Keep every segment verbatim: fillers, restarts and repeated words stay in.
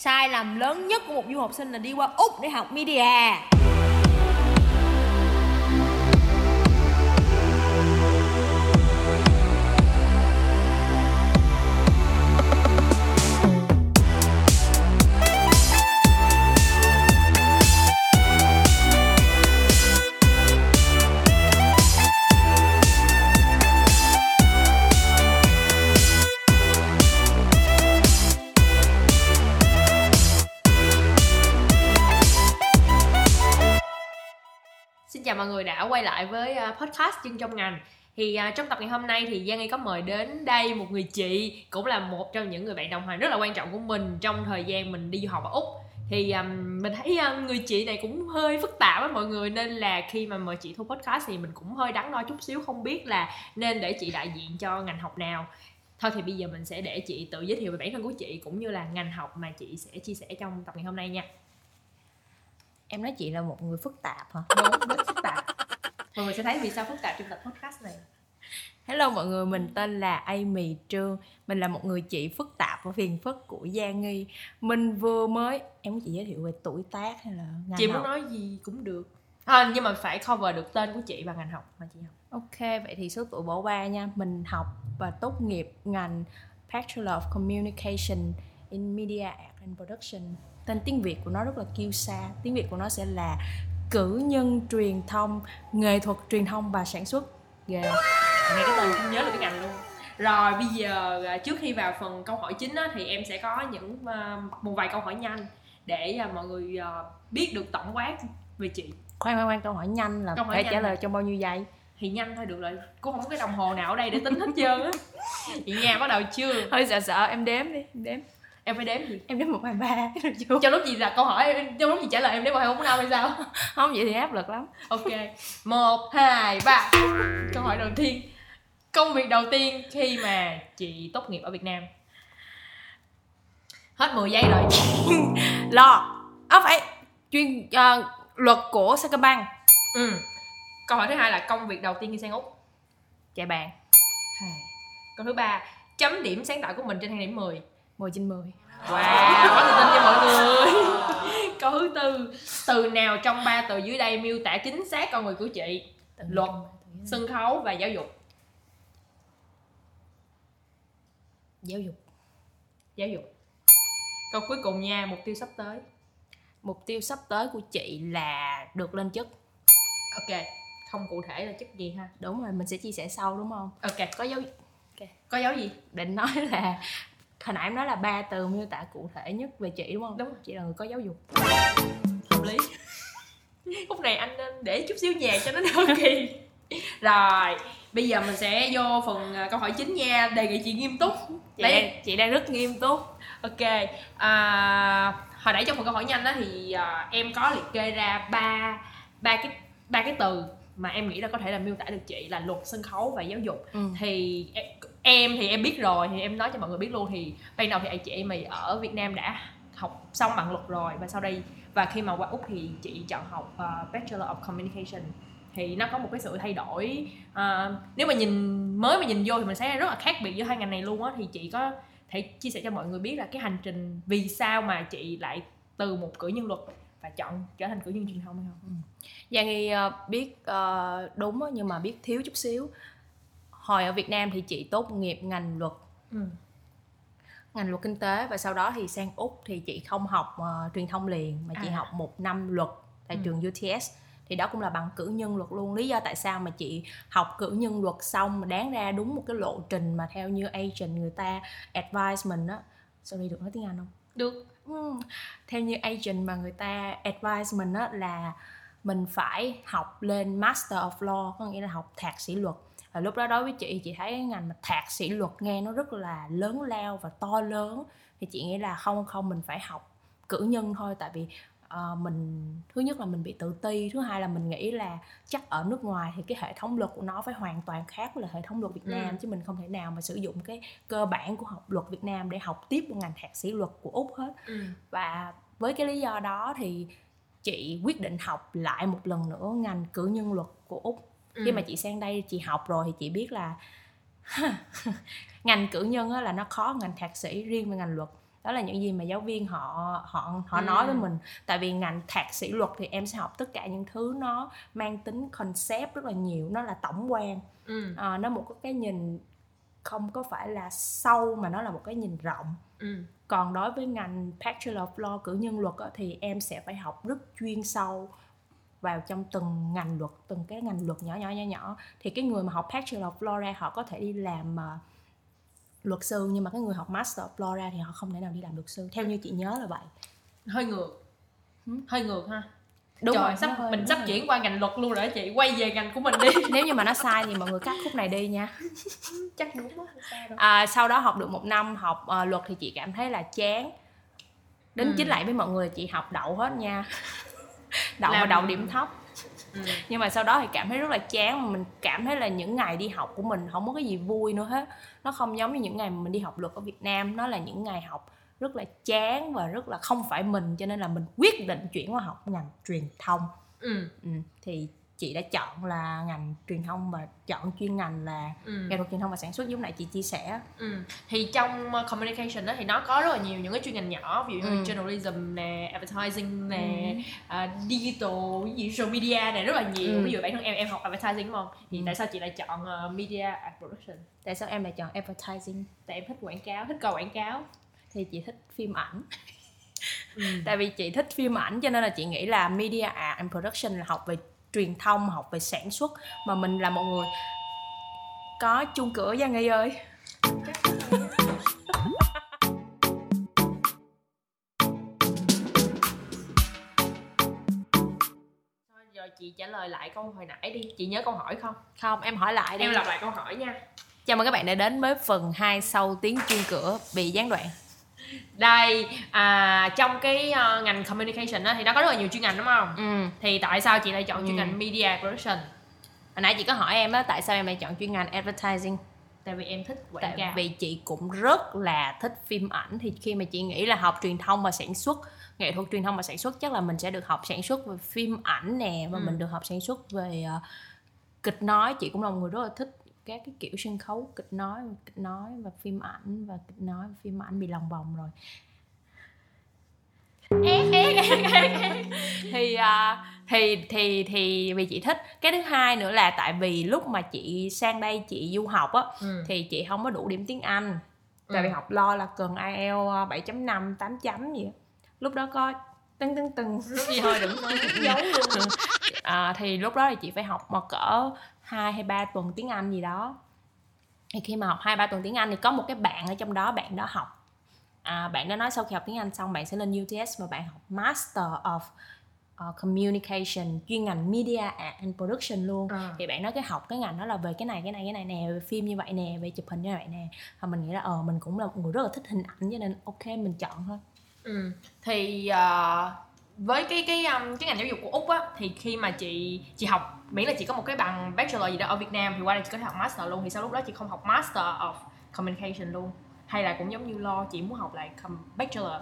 Sai lầm lớn nhất của một du học sinh là đi qua Úc để học media. Chào mọi người đã quay lại với podcast Dân Trong Ngành. Thì uh, trong tập ngày hôm nay thì Giang Nhi có mời đến đây một người chị, cũng là một trong những người bạn đồng hành rất là quan trọng của mình trong thời gian mình đi du học ở Úc. Thì um, mình thấy uh, người chị này cũng hơi phức tạp á mọi người, nên là khi mà mời chị thu podcast thì mình cũng hơi đắn đo chút xíu, không biết là nên để chị đại diện cho ngành học nào. Thôi thì bây giờ mình sẽ để chị tự giới thiệu về bản thân của chị cũng như là ngành học mà chị sẽ chia sẻ trong tập ngày hôm nay nha. Em nói chị là một người phức tạp hả? Đúng, rất phức tạp. Mọi người sẽ thấy vì sao phức tạp trong tập podcast này. Hello mọi người, mình tên là Amy Trương. Mình là một người chị phức tạp và phiền phức của Giang Nhi. Mình vừa mới... Em muốn chị giới thiệu về tuổi tác hay là ngành chị học? Chị muốn nói gì cũng được à, nhưng mà phải cover được tên của chị và ngành học mà chị học. Ok, vậy thì số tuổi bỏ qua nha. Mình học và tốt nghiệp ngành Bachelor of Communication in Media, Art and Production. Tên tiếng Việt của nó rất là kiêu sa. Tiếng Việt của nó sẽ là cử nhân truyền thông, nghệ thuật truyền thông và sản xuất. Ghê yeah. Nghe cái từ không nhớ được cái ngành luôn. Rồi bây giờ trước khi vào phần câu hỏi chính á, thì em sẽ có những một vài câu hỏi nhanh để mọi người biết được tổng quát về chị. Khoan khoan khoan, câu hỏi nhanh là hỏi phải nhanh trả lời hả? Trong bao nhiêu giây? Thì nhanh thôi được rồi, cũng không có cái đồng hồ nào ở đây để tính hết trơn á. Chị nghe bắt đầu chưa? Hơi sợ sợ, em đếm đi, em đếm. Em phải đếm gì? Em đếm một hai ba trong lúc gì là câu hỏi, trong lúc gì trả lời em đếm một hai bốn năm hay sao? Không vậy thì áp lực lắm. Ok, một hai ba. Câu hỏi đầu tiên, công việc đầu tiên khi mà chị tốt nghiệp ở Việt Nam. Hết mười giây rồi. Lo ấp ấy chuyên uh, luật của Sacombank. Ừ. Câu hỏi thứ hai là công việc đầu tiên khi sang Úc. Chạy bàn. Câu thứ ba, chấm điểm sáng tạo của mình trên thang điểm mười. mười trên mười. Wow, quá tự tin cho mọi người. Câu thứ tư, từ nào trong ba từ dưới đây miêu tả chính xác con người của chị? Luật, sân khấu và giáo dục. Giáo dục. Giáo dục. Câu cuối cùng nha, mục tiêu sắp tới. Mục tiêu sắp tới của chị là được lên chức. Ok, không cụ thể là chức gì ha? Đúng rồi, mình sẽ chia sẻ sau đúng không? Ok, có dấu okay. Có dấu gì? Định nói là hồi nãy em nói là ba từ miêu tả cụ thể nhất về chị đúng không? Đúng, chị là người có giáo dục. Hợp lý. Lúc này anh nên để chút xíu nhạc cho nó đỡ kỳ. Rồi, bây giờ mình sẽ vô phần câu hỏi chính nha. Đề nghị chị nghiêm túc. Chị, đang, chị đang rất nghiêm túc. Ok, à, hồi nãy trong phần câu hỏi nhanh đó thì à, em có liệt kê ra ba ba cái ba cái từ mà em nghĩ là có thể là miêu tả được chị là luật, sân khấu và giáo dục. Ừ. Thì em, em thì em biết rồi, thì em nói cho mọi người biết luôn, thì ban đầu thì chị em mày ở Việt Nam đã học xong bằng luật rồi, và sau đây và khi mà qua Úc thì chị chọn học uh, Bachelor of Communication. Thì nó có một cái sự thay đổi, uh, nếu mà nhìn mới mà nhìn vô thì mình thấy rất là khác biệt giữa hai ngành này luôn á. Thì chị có thể chia sẻ cho mọi người biết là cái hành trình vì sao mà chị lại từ một cử nhân luật và chọn trở thành cử nhân truyền thông hay không? Ừ. Giang Nhi uh, biết uh, đúng đó, nhưng mà biết thiếu chút xíu. Hồi ở Việt Nam thì chị tốt nghiệp ngành luật, ừ. ngành luật kinh tế, và sau đó thì sang Úc thì chị không học uh, truyền thông liền mà chị à. học một năm luật tại ừ. trường U T S. Thì đó cũng là bằng cử nhân luật luôn. Lý do tại sao mà chị học cử nhân luật xong mà đáng ra đúng một cái lộ trình mà theo như agent người ta advise mình á. Sorry, được nói tiếng Anh không? Được. Ừ. Theo như agent mà người ta advise mình á là mình phải học lên Master of Law, có nghĩa là học thạc sĩ luật. Và lúc đó đối với chị, chị thấy ngành mà thạc sĩ luật nghe nó rất là lớn lao và to lớn. Thì chị nghĩ là không không mình phải học cử nhân thôi. Tại vì uh, mình thứ nhất là mình bị tự ti, thứ hai là mình nghĩ là chắc ở nước ngoài thì cái hệ thống luật của nó phải hoàn toàn khác với là hệ thống luật Việt Nam. Ừ. Chứ mình không thể nào mà sử dụng cái cơ bản của học luật Việt Nam để học tiếp ngành thạc sĩ luật của Úc hết. Ừ. Và với cái lý do đó thì chị quyết định học lại một lần nữa ngành cử nhân luật của Úc. Ừ. Khi mà chị sang đây chị học rồi thì chị biết là ngành cử nhân là nó khó ngành thạc sĩ, riêng về ngành luật Đó là những gì mà giáo viên họ họ họ ừ. nói với mình. Tại vì ngành thạc sĩ luật thì em sẽ học tất cả những thứ nó mang tính concept rất là nhiều, nó là tổng quan, ừ. à, nó một cái nhìn không có phải là sâu mà nó là một cái nhìn rộng. Ừ. Còn đối với ngành Bachelor of Law, cử nhân luật á, thì em sẽ phải học rất chuyên sâu vào trong từng ngành luật, từng cái ngành luật nhỏ nhỏ nhỏ nhỏ. Thì cái người mà học Bachelor of Law ra họ có thể đi làm uh, luật sư, nhưng mà cái người học Master of Law ra thì họ không thể nào đi làm luật sư. Theo như chị nhớ là vậy. Hơi ngược, hơi ngược ha. Đúng Trời, rồi, sắp, hơi, mình sắp rồi. Chuyển qua ngành luật luôn rồi đó chị, quay về ngành của mình đi. Nếu như mà nó sai thì mọi người cắt khúc này đi nha. Chắc đúng đó, sai đâu. À, sau đó học được một năm học uh, luật thì chị cảm thấy là chán. Đến ừ. chính lại với mọi người chị học đậu hết nha. Đậu mà đậu điểm thấp. Ừ. Nhưng mà sau đó thì cảm thấy rất là chán, mà mình cảm thấy là những ngày đi học của mình không có cái gì vui nữa hết. Nó không giống như những ngày mà mình đi học luật ở Việt Nam, nó là những ngày học rất là chán và rất là không phải mình, cho nên là mình quyết định chuyển qua học ngành truyền thông. Ừ. Ừ. Thì chị đã chọn là ngành truyền thông và chọn chuyên ngành là ừ. nghệ thuật truyền thông và sản xuất, giống nãy chị chia sẻ. Ừ. Thì trong communication đó thì nó có rất là nhiều những cái chuyên ngành nhỏ, ví dụ như ừ. journalism nè, advertising nè, ừ. uh, digital, social media nè, rất là nhiều. Ừ. Ví dụ bản thân em em học advertising đúng không? Thì ừ. tại sao chị lại chọn uh, media and production? Tại sao em lại chọn advertising? Tại em thích quảng cáo, thích coi quảng cáo. Thì chị thích phim ảnh. ừ. Tại vì chị thích phim ảnh cho nên là chị nghĩ là media and production là học về truyền thông, học về sản xuất, mà mình là một người có chuông cửa. Giang Nhi ơi. Thôi giờ chị trả lời lại câu hồi nãy đi. Chị nhớ câu hỏi không? Không, em hỏi lại đi. Em lặp lại câu hỏi nha. Chào mừng các bạn đã đến với phần hai sau tiếng chuông cửa bị gián đoạn. Đây, à, trong cái uh, ngành communication á, thì nó có rất là nhiều chuyên ngành đúng không? Ừ. Thì tại sao chị lại chọn ừ. chuyên ngành media production? Hồi nãy chị có hỏi em á, tại sao em lại chọn chuyên ngành advertising? Tại vì em thích quảng cáo. Tại vì chị cũng rất là thích phim ảnh. Thì khi mà chị nghĩ là học truyền thông và sản xuất, nghệ thuật truyền thông và sản xuất, chắc là mình sẽ được học sản xuất về phim ảnh nè. Và ừ. mình được học sản xuất về uh, kịch nói. Chị cũng là một người rất là thích các cái kiểu sân khấu, kịch nói, kịch nói và phim ảnh và kịch nói và phim ảnh bị lòng vòng rồi. thì thì thì thì vì chị thích. Cái thứ hai nữa là tại vì lúc mà chị sang đây chị du học á, ừ. thì chị không có đủ điểm tiếng Anh. Tại ừ. vì học law là cần ai eo bảy chấm năm, tám chấm gì á. Lúc đó có tưng tưng tưng gì hơi đừng giấu luôn. À, thì lúc đó thì chị phải học mà cỡ hai hay ba tuần tiếng Anh gì đó. Thì khi mà học hai ba tuần tiếng Anh thì có một cái bạn ở trong đó, bạn đó học à, bạn đó nói sau khi học tiếng Anh xong bạn sẽ lên U T S và bạn học Master of uh, Communication, chuyên ngành Media and Production luôn. à. Thì bạn nói cái học cái ngành đó là về cái này cái này cái này nè, về phim như vậy nè, về chụp hình như vậy nè. Và mình nghĩ là ờ mình cũng là một người rất là thích hình ảnh cho nên ok mình chọn thôi. ừ. Thì uh, với cái cái um, cái ngành giáo dục của Úc á, thì khi mà chị chị học, miễn là chị có một cái bằng bachelor gì đó ở Việt Nam thì qua đây chị có thể học master luôn. Thì sau lúc đó chị không học Master of Communication luôn, hay là cũng giống như law chị muốn học lại bachelor?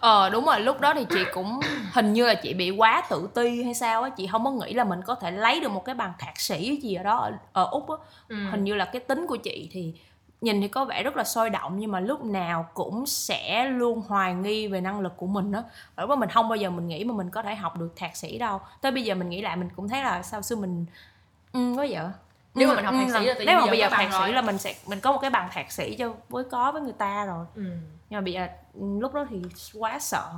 Ờ đúng rồi, lúc đó thì chị cũng hình như là chị bị quá tự ti hay sao á, chị không có nghĩ là mình có thể lấy được một cái bằng thạc sĩ gì ở đó ở, ở Úc á. ừ. Hình như là cái tính của chị thì nhìn thì có vẻ rất là sôi động nhưng mà lúc nào cũng sẽ luôn hoài nghi về năng lực của mình đó. Bởi vì mình không bao giờ mình nghĩ mà mình có thể học được thạc sĩ đâu. Tới bây giờ mình nghĩ lại mình cũng thấy là sao xưa mình ừ có vậy. Nếu mà mình học thạc sĩ là nếu mà bây giờ thạc sĩ là mình sẽ mình có một cái bằng thạc sĩ cho với có với người ta rồi. Ừ. Nhưng mà bây giờ lúc đó thì quá sợ.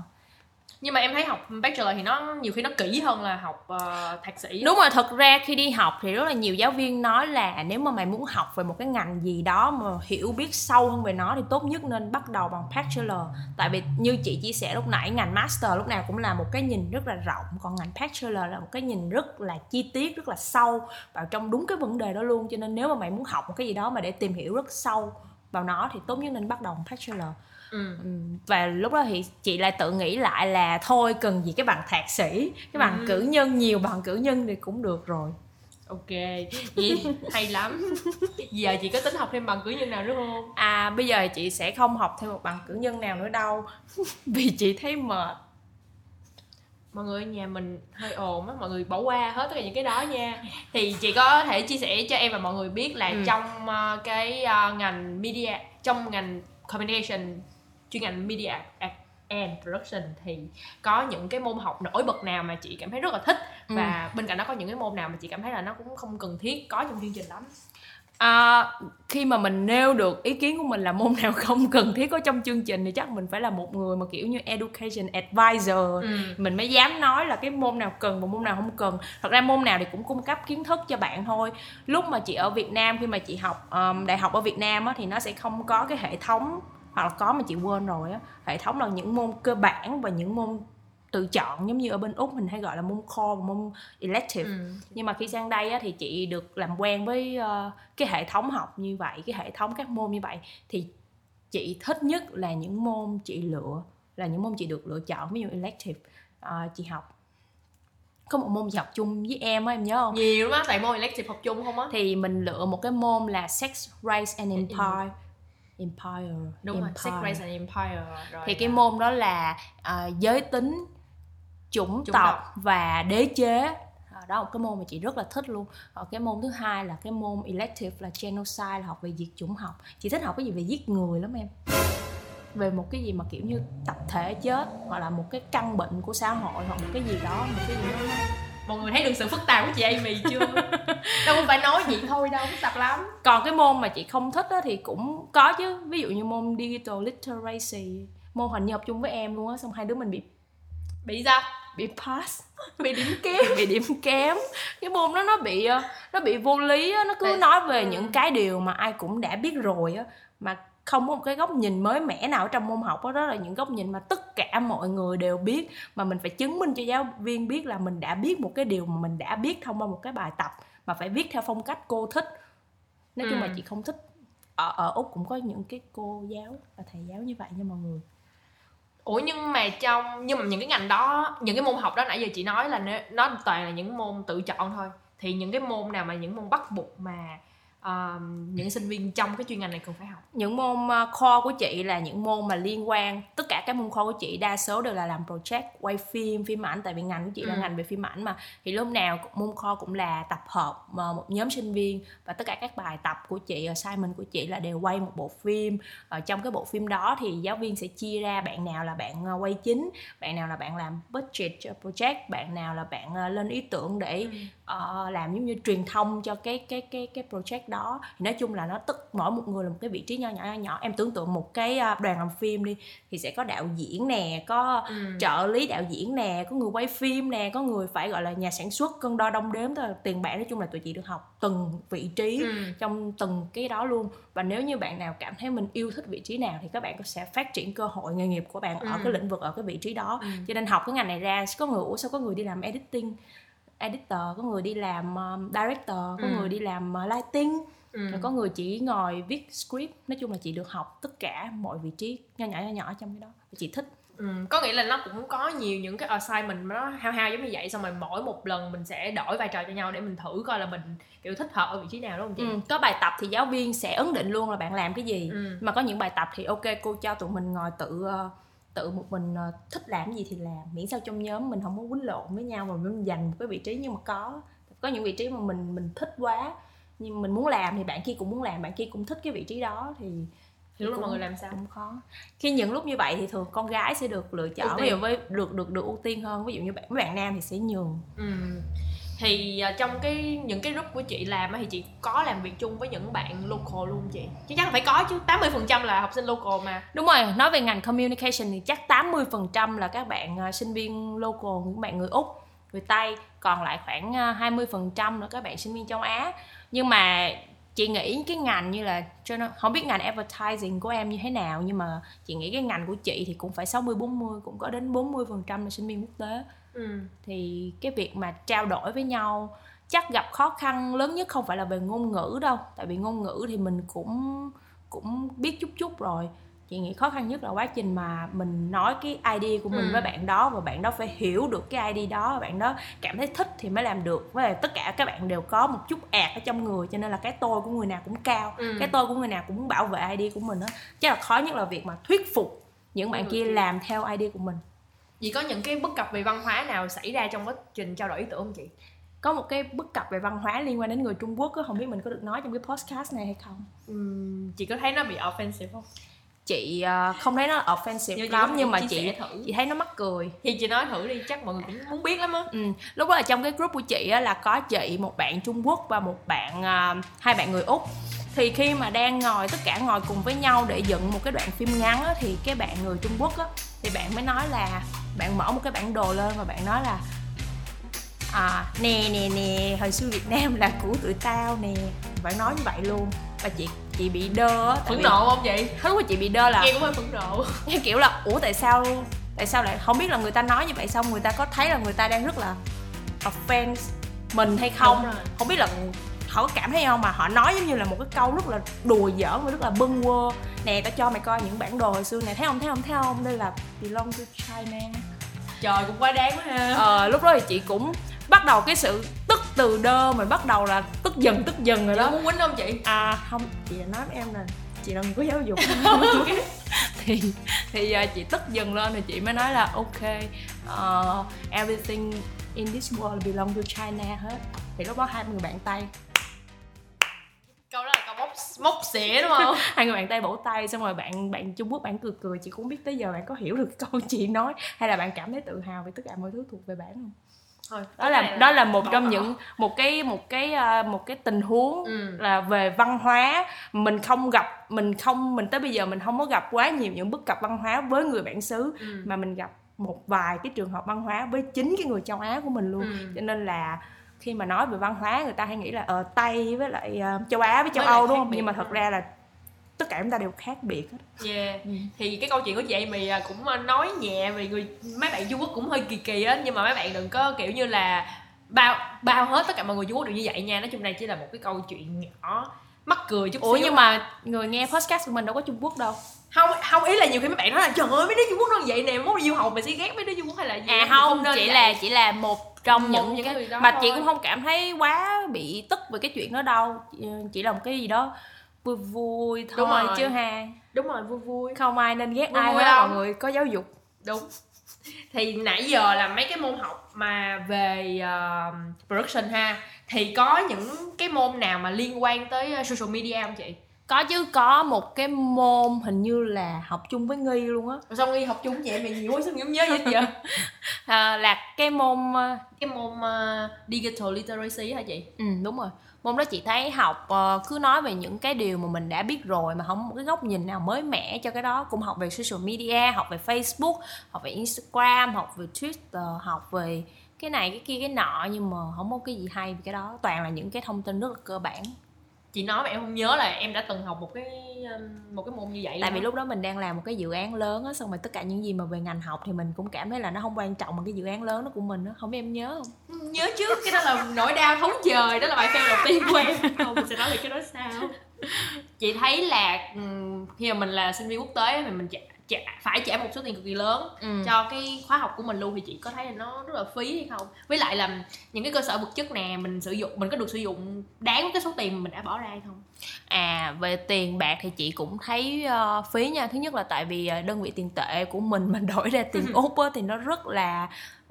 Nhưng mà em thấy học bachelor thì nó nhiều khi nó kỹ hơn là học uh, thạc sĩ. Đúng rồi, thật ra khi đi học thì rất là nhiều giáo viên nói là nếu mà mày muốn học về một cái ngành gì đó mà hiểu biết sâu hơn về nó thì tốt nhất nên bắt đầu bằng bachelor. Tại vì như chị chia sẻ lúc nãy, ngành master lúc nào cũng là một cái nhìn rất là rộng, còn ngành bachelor là một cái nhìn rất là chi tiết, rất là sâu vào trong đúng cái vấn đề đó luôn. Cho nên nếu mà mày muốn học một cái gì đó mà để tìm hiểu rất sâu vào nó thì tốt nhất nên bắt đầu bằng bachelor. Ừ. Và lúc đó thì chị lại tự nghĩ lại là thôi cần gì cái bằng thạc sĩ, cái bằng ừ. cử nhân, nhiều bằng cử nhân thì cũng được rồi. Ok, vậy hay lắm. Giờ chị có tính học thêm bằng cử nhân nào nữa không? À bây giờ chị sẽ không học thêm một bằng cử nhân nào nữa đâu. Vì chị thấy mệt. Mọi người ở nhà mình hơi ồn á, mọi người bỏ qua hết tất cả những cái đó nha. Thì chị có thể chia sẻ cho em và mọi người biết là ừ. trong cái ngành media, trong ngành communication chuyên ngành Media and Production thì có những cái môn học nổi bật nào mà chị cảm thấy rất là thích, và ừ. bên cạnh đó có những cái môn nào mà chị cảm thấy là nó cũng không cần thiết có trong chương trình lắm? À, khi mà mình nêu được ý kiến của mình là môn nào không cần thiết có trong chương trình thì chắc mình phải là một người mà kiểu như education advisor, ừ. mình mới dám nói là cái môn nào cần và môn nào không cần. Thật ra môn nào thì cũng cung cấp kiến thức cho bạn thôi. Lúc mà chị ở Việt Nam, khi mà chị học um, đại học ở Việt Nam á, thì nó sẽ không có cái hệ thống, hoặc là có mà chị quên rồi á. Hệ thống là những môn cơ bản và những môn tự chọn, giống như ở bên Úc mình hay gọi là môn core và môn elective. ừ. Nhưng mà khi sang đây á, thì chị được làm quen với uh, cái hệ thống học như vậy, cái hệ thống các môn như vậy. Thì chị thích nhất là những môn chị lựa, là những môn chị được lựa chọn. Ví dụ elective, uh, chị học có một môn chị học chung với em á, em nhớ không? Nhiều lắm á, tại môn elective học chung không á. Thì mình lựa một cái môn là Sex, Race and Empire. Empire Đúng Empire. Rồi, Sex, Race and Empire rồi. Thì cái môn đó là uh, giới tính, chủng tộc và đế chế. Đó là một cái môn mà chị rất là thích luôn. Cái môn thứ hai là cái môn elective là genocide, là học về diệt chủng học. Chị thích học cái gì về giết người lắm em, về một cái gì mà kiểu như tập thể chết, hoặc là một cái căn bệnh của xã hội, hoặc một cái gì đó, một cái gì đó. Mọi người thấy được sự phức tạp của chị Amy chưa? Đâu cũng phải nói vậy thôi đâu, phức tạp lắm. Còn cái môn mà chị không thích thì cũng có chứ. Ví dụ như môn digital literacy, môn hình như học chung với em luôn á, xong hai đứa mình bị bị sao? bị pass, bị điểm kém, bị điểm kém. Cái môn đó nó bị nó bị vô lý á, nó cứ nói về những cái điều mà ai cũng đã biết rồi á, mà không có một cái góc nhìn mới mẻ nào ở trong môn học đó. Đó là những góc nhìn mà tất cả mọi người đều biết, mà mình phải chứng minh cho giáo viên biết là mình đã biết một cái điều mà mình đã biết thông qua một cái bài tập, mà phải viết theo phong cách cô thích. Nói chung ừ. mà chị không thích. Ở, ở Úc cũng có những cái cô giáo và thầy giáo như vậy nha mọi người. Ủa nhưng mà trong nhưng mà những cái ngành đó, những cái môn học đó nãy giờ chị nói là nó toàn là những môn tự chọn thôi, thì những cái môn nào mà những môn bắt buộc mà uh, những sinh viên trong cái chuyên ngành này cần phải học? Những môn core của chị là những môn mà liên quan, tất cả các môn core của chị đa số đều là làm project, quay phim, phim ảnh, tại vì ngành của chị ừ. là ngành về phim ảnh mà. Thì lúc nào môn core cũng là tập hợp một nhóm sinh viên, và tất cả các bài tập của chị, assignment của chị là đều quay một bộ phim. Ở trong cái bộ phim đó thì giáo viên sẽ chia ra bạn nào là bạn quay chính, bạn nào là bạn làm budget project, bạn nào là bạn lên ý tưởng để ừ. uh, làm giống như truyền thông cho cái cái cái cái project đó. Thì nói chung là nó tức mỗi một người là một cái vị trí nho nhỏ nhỏ. Em tưởng tượng một cái đoàn làm phim đi, thì sẽ có đạo diễn nè, có ừ. trợ lý đạo diễn nè, có người quay phim nè, có người phải gọi là nhà sản xuất, cân đo đong đếm, tức là tiền bạc. Nói chung là tụi chị được học từng vị trí ừ. trong từng cái đó luôn. Và nếu như bạn nào cảm thấy mình yêu thích vị trí nào thì các bạn sẽ phát triển cơ hội nghề nghiệp của bạn ừ. ở cái lĩnh vực, ở cái vị trí đó. ừ. Cho nên học cái ngành này ra, có người ủa sao có người đi làm editing editor, có người đi làm director, có ừ. người đi làm lighting, ừ. rồi có người chỉ ngồi viết script. Nói chung là chị được học tất cả mọi vị trí nhỏ nhỏ nhỏ, nhỏ trong cái đó, chị thích. Ừ, có nghĩa là nó cũng có nhiều những cái assignment nó hao hao giống như vậy, xong rồi mỗi một lần mình sẽ đổi vai trò cho nhau để mình thử coi là mình kiểu thích hợp ở vị trí nào, đúng không chị? Ừ, có bài tập thì giáo viên sẽ ấn định luôn là bạn làm cái gì. ừ. Mà có những bài tập thì ok, cô cho tụi mình ngồi tự tự một mình thích làm gì thì làm, miễn sao trong nhóm mình không có quýnh lộn với nhau mà mình dành một cái vị trí. Nhưng mà có có những vị trí mà mình mình thích quá, nhưng mình muốn làm thì bạn kia cũng muốn làm, bạn kia cũng thích cái vị trí đó, thì thì lúc đó mọi người làm sao? Cũng khó. Khi những lúc như vậy thì thường con gái sẽ được lựa chọn, ví dụ với được được được ưu tiên hơn. Ví dụ như bạn mấy bạn nam thì sẽ nhường. ừ. Thì trong cái những cái group của chị làm thì chị có làm việc chung với những bạn local luôn chị? Chứ chắc là phải có chứ, tám mươi phần trăm là học sinh local mà. Đúng rồi, nói về ngành communication thì chắc tám mươi phần trăm là các bạn sinh viên local, những bạn người Úc, người Tây. Còn lại khoảng hai mươi phần trăm là các bạn sinh viên châu Á. Nhưng mà chị nghĩ cái ngành như là, không biết ngành advertising của em như thế nào, nhưng mà chị nghĩ cái ngành của chị thì cũng phải sáu mươi bốn mươi, cũng có đến bốn mươi phần trăm là sinh viên quốc tế. Ừ. Thì cái việc mà trao đổi với nhau, chắc gặp khó khăn lớn nhất không phải là về ngôn ngữ đâu, tại vì ngôn ngữ thì mình cũng cũng biết chút chút rồi. Chị nghĩ khó khăn nhất là quá trình mà mình nói cái idea của mình ừ. với bạn đó, và bạn đó phải hiểu được cái idea đó, bạn đó cảm thấy thích thì mới làm được. Với lại tất cả các bạn đều có một chút ạt ở trong người, cho nên là cái tôi của người nào cũng cao, ừ. cái tôi của người nào cũng muốn bảo vệ idea của mình đó. Chắc là khó nhất là việc mà thuyết phục những bạn ừ. kia làm theo idea của mình. Vậy có những cái bất cập về văn hóa nào xảy ra trong quá trình trao đổi ý tưởng không chị? Có một cái bất cập về văn hóa liên quan đến người Trung Quốc đó, không biết mình có được nói trong cái podcast này hay không? Ừ, chị có thấy nó bị offensive không? chị không thấy nó offensive như lắm, nhưng mà chị thử. Chị thấy nó mắc cười thì chị nói thử đi, chắc mọi người cũng muốn biết lắm á. Ừ. Lúc đó là trong cái group của chị á, là có chị, một bạn Trung Quốc và một bạn uh, hai bạn người Úc. Thì khi mà đang ngồi tất cả ngồi cùng với nhau để dựng một cái đoạn phim ngắn á, thì cái bạn người Trung Quốc á, thì bạn mới nói là, bạn mở một cái bản đồ lên và bạn nói là à, nè nè nè hồi xưa Việt Nam là của tụi tao nè, bạn nói như vậy luôn. Và chị chị bị đơ á, phẫn nộ không chị? Lúc mà chị bị đơ là nghe cũng hơi phẫn nộ, nghe kiểu là ủa tại sao tại sao lại không biết là người ta nói như vậy, xong người ta có thấy là người ta đang rất là offense mình hay không, không biết là họ có cảm thấy không, mà họ nói giống như là một cái câu rất là đùa giỡn và rất là bâng quơ. Nè tao cho mày coi những bản đồ hồi xưa này, thấy không thấy không thấy không, đây là belong to China. Trời cũng quá đáng quá ha. Ờ lúc đó thì chị cũng bắt đầu cái sự tức từ đơ mình bắt đầu là tức dần tức dần rồi đó. Chị muốn quýnh không chị? À không, chị đã nói với em là chị đừng có giáo dục. thì thì uh, chị tức dần lên thì chị mới nói là ok, uh, everything in this world belong to China hết. Thì lúc đó hai người bạn tay. Câu đó là câu móc móc xỉa đúng không? Hai người bạn tay bổ tay, xong rồi bạn bạn Trung Quốc bạn cười cười. Chị cũng biết tới giờ bạn có hiểu được câu chuyện nói hay là bạn cảm thấy tự hào về tất cả mọi thứ thuộc về bạn không? Thôi, đó là, là đó là một trong những một cái một cái một cái tình huống ừ. là về văn hóa mình không gặp, mình không mình tới bây giờ mình không có gặp quá nhiều những bất cập văn hóa với người bản xứ ừ. mà mình gặp một vài cái trường hợp văn hóa với chính cái người châu Á của mình luôn. Ừ. Cho nên là khi mà nói về văn hóa người ta hay nghĩ là ờ Tây với lại uh, châu Á với châu Âu đúng không? Nhưng mà thật ra là tất cả chúng ta đều khác biệt hết. Yeah. Ừ. Thì cái câu chuyện của chị Amy cũng nói nhẹ về người mấy bạn Trung Quốc cũng hơi kỳ kỳ á, nhưng mà mấy bạn đừng có kiểu như là bao bao hết tất cả mọi người Trung Quốc đều như vậy nha. Nói chung này chỉ là một cái câu chuyện nhỏ mắc cười chút xíu. Ủa nhưng mà người nghe podcast của mình đâu có Trung Quốc đâu. Không, không ý là nhiều khi mấy bạn nói là trời ơi mấy đứa Trung Quốc nó vậy nè, muốn du học mày sẽ ghét mấy đứa Trung Quốc hay là gì. À không, không chỉ là vậy. Chỉ là một trong những, những cái mà thôi. Chị cũng không cảm thấy quá bị tức về cái chuyện đó đâu, chỉ là một cái gì đó vui vui thôi. Đúng rồi. Chứ ha, đúng rồi, vui vui, không ai nên ghét vui ai hết, mọi người có giáo dục đúng. Thì nãy giờ là mấy cái môn học mà về uh, production ha, thì có những cái môn nào mà liên quan tới social media không chị? Có chứ, có một cái môn hình như là học chung với Nghi luôn á. Sao Nghi học chung vậy? Mày nhiều quá sao không nhớ gì vậy? À, là cái môn cái môn uh, digital literacy hả chị? Ừ đúng rồi, môn đó chị thấy học uh, cứ nói về những cái điều mà mình đã biết rồi mà không có cái góc nhìn nào mới mẻ cho cái đó. Cũng học về social media, học về Facebook, học về Instagram, học về Twitter, học về cái này cái kia cái nọ, nhưng mà không có cái gì hay về cái đó, toàn là những cái thông tin rất là cơ bản. Chị nói mà em không nhớ là em đã từng học một cái một cái môn như vậy. Tại vì đó. Lúc đó mình đang làm một cái dự án lớn á, xong rồi tất cả những gì mà về ngành học thì mình cũng cảm thấy là nó không quan trọng bằng cái dự án lớn đó của mình á. Không biết em nhớ không? Nhớ chứ, cái đó là nỗi đau thống trời, đó là bài fail đầu tiên của em. Không, mình sẽ nói về cái đó sao. Chị thấy là khi mà mình là sinh viên quốc tế thì mình trả, trả, phải trả một số tiền cực kỳ lớn ừ. cho cái khóa học của mình luôn, thì chị có thấy là nó rất là phí hay không? Với lại là những cái cơ sở vật chất nè, mình sử dụng mình có được sử dụng đáng cái số tiền mình đã bỏ ra hay không? À về tiền bạc thì chị cũng thấy uh, phí nha. Thứ nhất là tại vì đơn vị tiền tệ của mình mình đổi ra tiền Úc á, thì nó rất là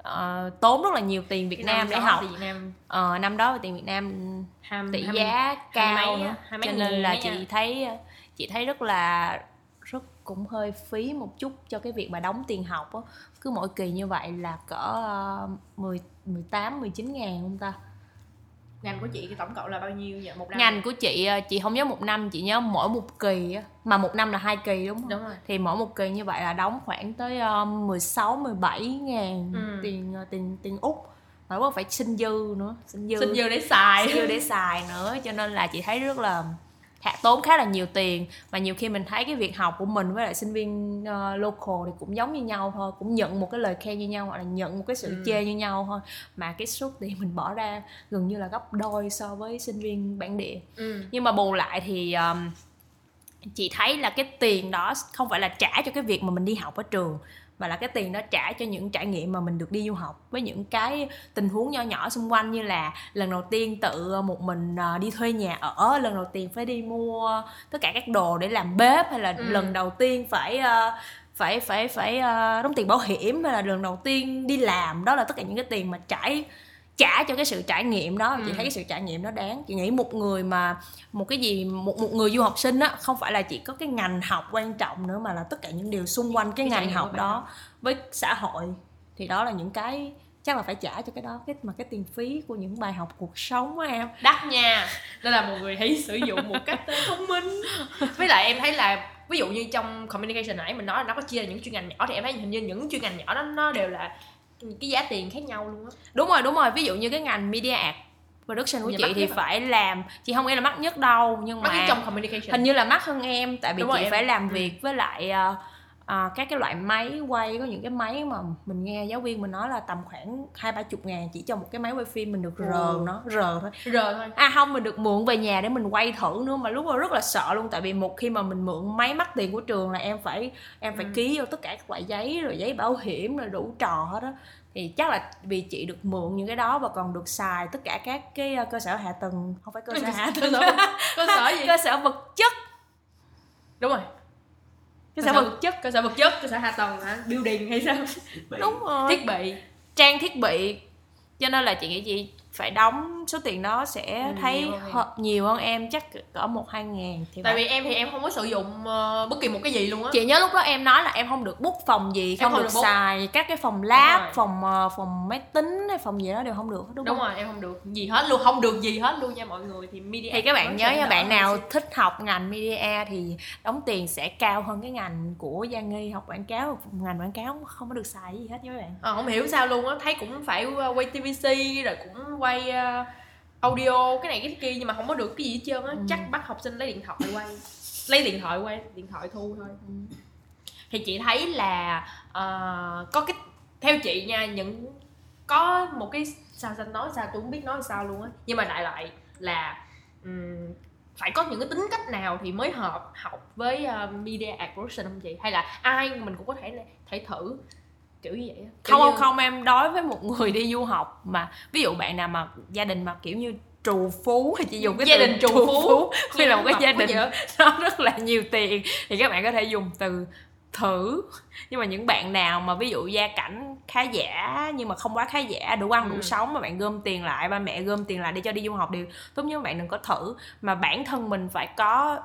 uh, tốn rất là nhiều tiền Việt Nam để học. Việt Nam. Ờ, năm đó tiền Việt Nam ham, tỷ ham, giá ham cao mấy, nữa. Cho nên là chị nha. thấy chị thấy rất là rất cũng hơi phí một chút cho cái việc mà đóng tiền học á. Cứ mỗi kỳ như vậy là cỡ mười, mười tám, mười chín ngàn không ta? Ngành của chị cái tổng cộng là bao nhiêu vậy? Một năm? Ngành của chị, chị không nhớ một năm, chị nhớ mỗi một kỳ á. Mà một năm là hai kỳ đúng không? Đúng rồi. Thì mỗi một kỳ như vậy là đóng khoảng tới mười sáu, mười bảy ngàn ừ. tiền, tiền, tiền Úc. Mà có phải xin dư nữa. Xin dư, xin dư để xài. Xin dư để xài nữa. Cho nên là chị thấy rất là... tốn khá là nhiều tiền. Mà nhiều khi mình thấy cái việc học của mình với lại sinh viên uh, local thì cũng giống như nhau thôi, cũng nhận một cái lời khen như nhau hoặc là nhận một cái sự ừ. chê như nhau thôi, mà cái số tiền mình bỏ ra gần như là gấp đôi so với sinh viên bản địa ừ. Nhưng mà bù lại thì um, chị thấy là cái tiền đó không phải là trả cho cái việc mà mình đi học ở trường, mà là cái tiền đó trả cho những trải nghiệm mà mình được đi du học, với những cái tình huống nho nhỏ xung quanh, như là lần đầu tiên tự một mình đi thuê nhà ở, lần đầu tiên phải đi mua tất cả các đồ để làm bếp, hay là ừ. lần đầu tiên phải phải phải phải đóng tiền bảo hiểm, hay là lần đầu tiên đi làm. Đó là tất cả những cái tiền mà trải trả cho cái sự trải nghiệm đó. Ừ. Chị thấy cái sự trải nghiệm đó đáng. Chị nghĩ một người mà một cái gì một một người du học sinh á, không phải là chỉ có cái ngành học quan trọng nữa, mà là tất cả những điều xung quanh cái, cái ngành học đó với xã hội, thì đó là những cái chắc là phải trả cho cái đó, cái mà cái tiền phí của những bài học cuộc sống á em, đắt nha. Nên là một người hãy sử dụng một cách thông minh. Với lại em thấy là ví dụ như trong communication nãy mình nói là nó có chia ra những chuyên ngành nhỏ, thì em thấy hình như những chuyên ngành nhỏ đó nó đều là cái giá tiền khác nhau luôn á. Đúng rồi, đúng rồi. Ví dụ như cái ngành media art production của Nhà chị thì à? phải làm, chị không nghĩ là mắc nhất đâu, nhưng mắc mà trong communication hình như là mắc hơn em, tại vì đúng chị rồi, em... phải làm việc với lại uh, uh, các cái loại máy quay. Có những cái máy mà mình nghe giáo viên mình nói là tầm khoảng hai ba chục ngàn chỉ cho một cái máy quay phim, mình được rờ ừ. nó rờ thôi rờ thôi à không mình được mượn về nhà để mình quay thử nữa, mà lúc đó rất là sợ luôn, tại vì một khi mà mình mượn máy mắc tiền của trường là em phải em phải ừ. ký vô tất cả các loại giấy, rồi giấy bảo hiểm, rồi đủ trò hết á. Thì chắc là vì chị được mượn những cái đó và còn được xài tất cả các cái cơ sở hạ tầng, không phải cơ sở hạ tầng cơ sở gì cơ sở vật chất, đúng rồi, cơ sở vật chất cơ sở vật chất cơ sở hạ tầng hả, building hay sao, đúng rồi, thiết bị, trang thiết bị. Cho nên là chị nghĩ chị phải đóng số tiền đó sẽ ừ, thấy nhiều hơn, nhiều hơn em, chắc cỡ một hai ngàn. Thì tại vậy. Vì em thì em không có sử dụng uh, bất kỳ một cái gì luôn á. Chị nhớ lúc đó em nói là em không được book phòng gì, không, không được, được xài các cái phòng lab, phòng uh, phòng máy tính hay phòng gì đó đều không được, đúng, đúng không? Rồi, em không được gì hết luôn, không được gì hết luôn nha mọi người. Thì media thì các bạn nhớ nha, bạn nào thích học ngành media thì đóng tiền sẽ cao hơn cái ngành của Giang Nghi học quảng cáo. Ngành quảng cáo không có được xài gì hết nha các bạn. Ờ, không hiểu sao luôn á, thấy cũng phải quay ti vi xi rồi cũng quay uh, audio cái này cái kia, nhưng mà không có được cái gì hết trơn á. ừ. Chắc bắt học sinh lấy điện thoại quay lấy điện thoại quay điện thoại thu thôi. ừ. Thì chị thấy là uh, có cái theo chị nha, những có một cái sao sao nói sao tôi không biết nói sao luôn á, nhưng mà đại loại là um, phải có những cái tính cách nào thì mới hợp học với uh, media production không chị, hay là ai mình cũng có thể thể thử kiểu như vậy? Kiểu không như... không em đối với một người đi du học mà ví dụ bạn nào mà gia đình mà kiểu như trù phú, thì chị dùng cái gia từ đình trù phú, phú khi là một cái gia đình nó rất là nhiều tiền thì các bạn có thể dùng từ thử. Nhưng mà những bạn nào mà ví dụ gia cảnh khá giả nhưng mà không quá khá giả, đủ ăn đủ ừ. sống, mà bạn gom tiền lại, ba mẹ gom tiền lại để cho đi du học, điều tốt nhất bạn đừng có thử, mà bản thân mình phải có.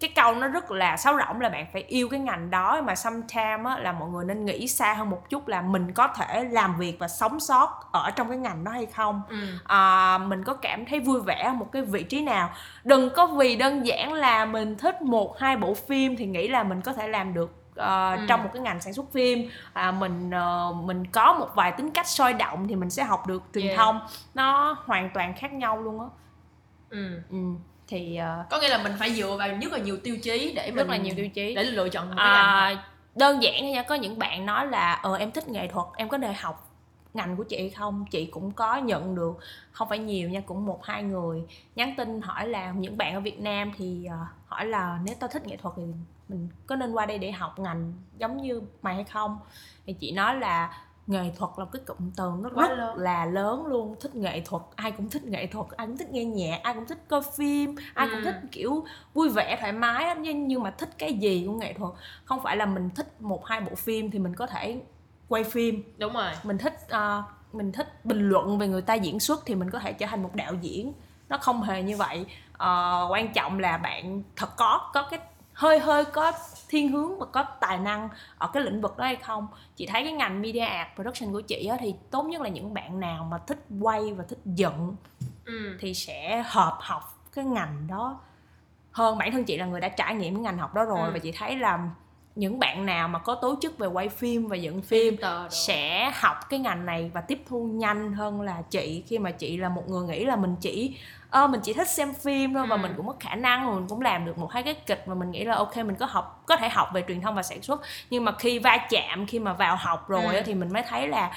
Cái câu nó rất là sáo rỗng là bạn phải yêu cái ngành đó, mà sometimes á, là mọi người nên nghĩ xa hơn một chút là mình có thể làm việc và sống sót ở trong cái ngành đó hay không. ừ. À, mình có cảm thấy vui vẻ một cái vị trí nào. Đừng có vì đơn giản là mình thích một hai bộ phim thì nghĩ là mình có thể làm được uh, ừ. trong một cái ngành sản xuất phim. À, mình uh, mình có một vài tính cách sôi động thì mình sẽ học được truyền yeah. thông. Nó hoàn toàn khác nhau luôn á. ừ. ừ. Thì uh, có nghĩa là mình phải dựa vào rất là nhiều tiêu chí để rất mình, là nhiều tiêu chí để lựa chọn một cái ngành. À, đơn giản nha, có những bạn nói là ờ em thích nghệ thuật, em có nên học ngành của chị không? Chị cũng có nhận được, không phải nhiều nha, cũng một hai người nhắn tin hỏi là những bạn ở Việt Nam thì uh, hỏi là nếu tao thích nghệ thuật thì mình có nên qua đây để học ngành giống như mày hay không? Thì chị nói là nghệ thuật là cái cụm từ nó quá rất lớn. là lớn luôn. Thích nghệ thuật, ai cũng thích nghệ thuật, ai cũng thích nghe nhạc, ai cũng thích coi phim, ai ừ. cũng thích kiểu vui vẻ thoải mái. Nhưng mà thích cái gì của nghệ thuật, không phải là mình thích một hai bộ phim thì mình có thể quay phim. Đúng rồi. Mình thích uh, mình thích bình luận về người ta diễn xuất thì mình có thể trở thành một đạo diễn. Nó không hề như vậy. Uh, quan trọng là bạn thật có có cái hơi hơi có thiên hướng và có tài năng ở cái lĩnh vực đó hay không. Chị thấy cái ngành media art production của chị á, thì tốt nhất là những bạn nào mà thích quay và thích dựng ừ. thì sẽ hợp học cái ngành đó hơn. Bản thân chị là người đã trải nghiệm cái ngành học đó rồi ừ. và chị thấy là những bạn nào mà có tố chất về quay phim và dựng phim sẽ học cái ngành này và tiếp thu nhanh hơn là chị, khi mà chị là một người nghĩ là mình chỉ ơ mình chỉ thích xem phim thôi ừ. và mình cũng có khả năng, mình cũng làm được một hai cái kịch mà mình nghĩ là ok mình có học có thể học về truyền thông và sản xuất. Nhưng mà khi va chạm, khi mà vào học rồi ừ. thì mình mới thấy là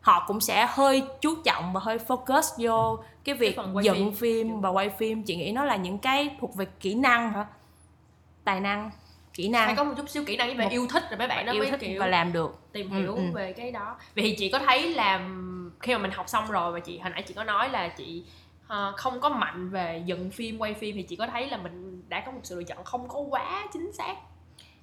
họ cũng sẽ hơi chú trọng và hơi focus vô cái việc cái dựng phim, phim và quay phim. Chị nghĩ nó là những cái thuộc về kỹ năng hả, tài năng, kỹ năng, phải có một chút xíu kỹ năng với yêu thích rồi mấy bạn nó mới kiểu và làm được, tìm hiểu ừ, về ừ. cái đó. Vậy thì chị có thấy là khi mà mình học xong rồi, và chị hồi nãy chị có nói là chị uh, không có mạnh về dựng phim, quay phim, thì chị có thấy là mình đã có một sự lựa chọn không có quá chính xác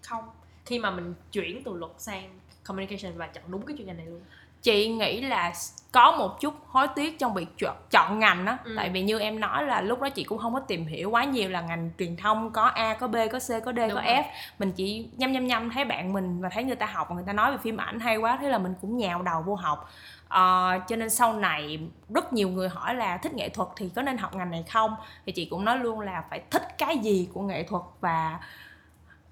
không, khi mà mình chuyển từ luật sang Communication và chọn đúng cái chuyên ngành này luôn? Chị nghĩ là có một chút hối tiếc trong việc chọn ngành đó. Ừ. Tại vì như em nói là lúc đó chị cũng không có tìm hiểu quá nhiều là ngành truyền thông có A, có B, có C, có D, đúng có rồi. F. Mình chỉ nhăm nhăm nhăm thấy bạn mình và thấy người ta học, người ta nói về phim ảnh hay quá, thế là mình cũng nhào đầu vô học. Uh, cho nên sau này rất nhiều người hỏi là thích nghệ thuật thì có nên học ngành này không? Thì chị cũng nói luôn là phải thích cái gì của nghệ thuật và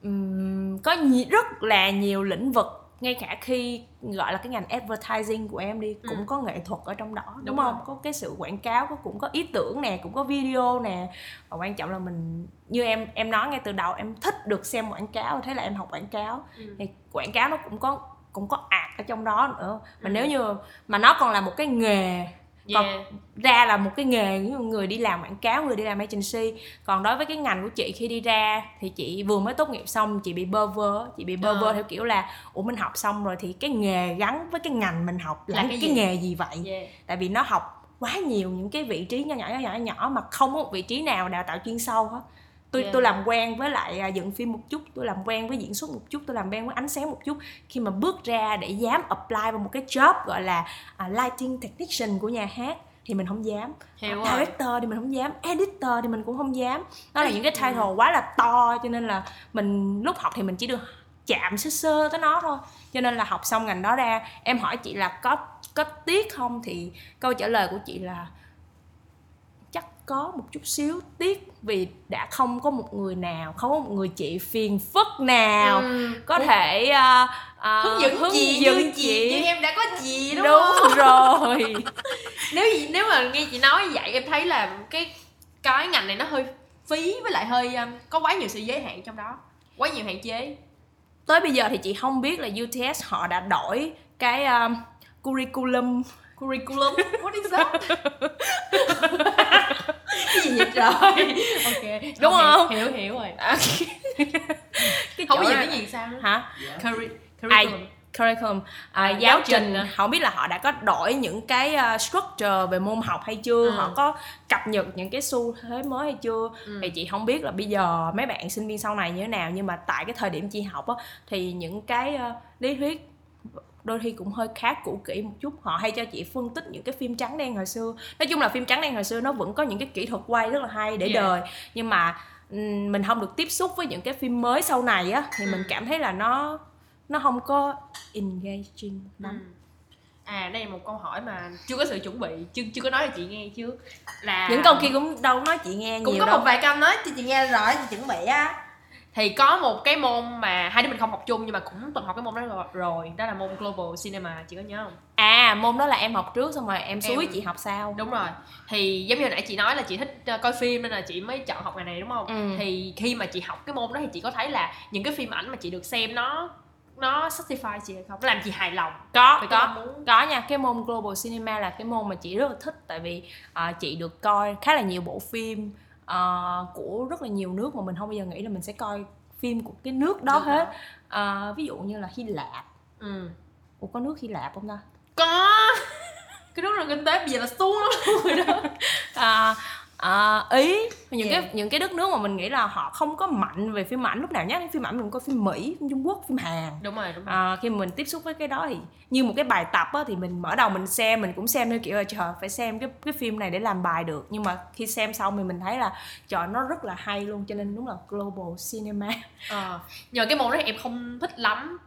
um, có nhi- rất là nhiều lĩnh vực. Ngay cả khi gọi là cái ngành advertising của em đi cũng ừ. có nghệ thuật ở trong đó, đúng, đúng không? Rồi. Có cái sự quảng cáo, cũng có ý tưởng nè, cũng có video nè. Và quan trọng là mình, như em em nói ngay từ đầu, em thích được xem quảng cáo, thế là em học quảng cáo. Ừ. Thì quảng cáo nó cũng có cũng có art ở trong đó nữa. Mà ừ. nếu như mà nó còn là một cái nghề, còn yeah. ra là một cái nghề, người đi làm quảng cáo, người đi làm agency. Còn đối với cái ngành của chị khi đi ra thì chị vừa mới tốt nghiệp xong, chị bị bơ vơ. Chị bị bơ vơ à. theo kiểu là ủa mình học xong rồi thì cái nghề gắn với cái ngành mình học là, là cái, cái nghề gì vậy? Yeah. Tại vì nó học quá nhiều những cái vị trí nhỏ nhỏ nhỏ nhỏ mà không có một vị trí nào đào tạo chuyên sâu hết. Tôi, yeah. tôi làm quen với lại dựng phim một chút, tôi làm quen với diễn xuất một chút, tôi làm quen với ánh sáng một chút. Khi mà bước ra để dám apply vào một cái job gọi là uh, lighting technician của nhà hát thì mình không dám. Hiểu uh, director rồi. Thì mình không dám, editor thì mình cũng không dám. Đó là những cái title ừ. quá là to, cho nên là mình lúc học thì mình chỉ được chạm sơ sơ tới nó thôi. Cho nên là học xong ngành đó ra, em hỏi chị là có, có tiếc không? Thì câu trả lời của chị là có một chút xíu tiếc vì đã không có một người nào, không có một người chị phiền phức nào ừ. có thể uh, uh, hướng dẫn hướng chị dẫn như chị. chị như em đã có chị đúng, đúng không? Đúng rồi. Nếu nếu mà nghe chị nói vậy em thấy là cái cái ngành này nó hơi phí, với lại hơi um, có quá nhiều sự giới hạn trong đó, quá nhiều hạn chế. Tới bây giờ thì chị không biết là U T S họ đã đổi cái um, curriculum curriculum what is that? Cái gì vậy trời? Ok, đúng okay, không? Hiểu hiểu rồi. Cái không có gì cái gì sao nữa? Hả? Yeah. Curri- curriculum. I, curriculum. À, à, giáo, giáo trình. trình. Không biết là họ đã có đổi những cái uh, structure về môn học hay chưa? Ừ. Họ có cập nhật những cái xu thế mới hay chưa? Ừ. Thì chị không biết là bây giờ mấy bạn sinh viên sau này như thế nào, nhưng mà tại cái thời điểm chị học á, thì những cái uh, lý thuyết đôi khi cũng hơi khá cũ kỹ một chút. Họ hay cho chị phân tích những cái phim trắng đen hồi xưa. Nói chung là phim trắng đen hồi xưa nó vẫn có những cái kỹ thuật quay rất là hay để yeah. đời, nhưng mà mình không được tiếp xúc với những cái phim mới sau này á, thì ừ. mình cảm thấy là nó nó không có engaging lắm. Ừ. À, đây là một câu hỏi mà chưa có sự chuẩn bị, chưa chưa có nói cho chị nghe trước. Là những câu kia cũng đâu nói chị nghe cũng nhiều đâu. Cũng có một vài câu nói cho chị nghe rồi, chị chuẩn bị á. Thì có một cái môn mà hai đứa mình không học chung nhưng mà cũng từng học cái môn đó rồi, đó là môn Global Cinema, chị có nhớ không? À, môn đó là em học trước xong rồi em xúi em... chị học sau. Đúng rồi. Thì giống như hồi nãy chị nói là chị thích coi phim nên là chị mới chọn học ngành này đúng không? Ừ. Thì khi mà chị học cái môn đó thì chị có thấy là những cái phim ảnh mà chị được xem nó nó satisfy chị hay không? Nó làm chị hài lòng? Có, phải có, muốn... có nha. Cái môn Global Cinema là cái môn mà chị rất là thích, tại vì uh, chị được coi khá là nhiều bộ phim Uh, của rất là nhiều nước mà mình không bao giờ nghĩ là mình sẽ coi phim của cái nước đó được hết. Uh, ví dụ như là Hy Lạp. Ừ. Ủa có nước Hy Lạp không ta? Có. Cái nước là kinh tế bây giờ là xuống lắm rồi đó. uh, uh, Ý, những yeah. cái những cái đất nước mà mình nghĩ là họ không có mạnh về phim ảnh, lúc nào nhắc đến phim ảnh mình có phim Mỹ, phim Trung Quốc, phim Hàn. Đúng rồi, đúng rồi. Uh, khi mình tiếp xúc với cái đó thì như một cái bài tập á, thì mình mở đầu mình xem, mình cũng xem theo kiểu là trời phải xem cái cái phim này để làm bài được, nhưng mà khi xem xong thì mình thấy là trời nó rất là hay luôn, cho nên đúng là Global Cinema. Ờ, nhờ cái môn đó em không thích lắm.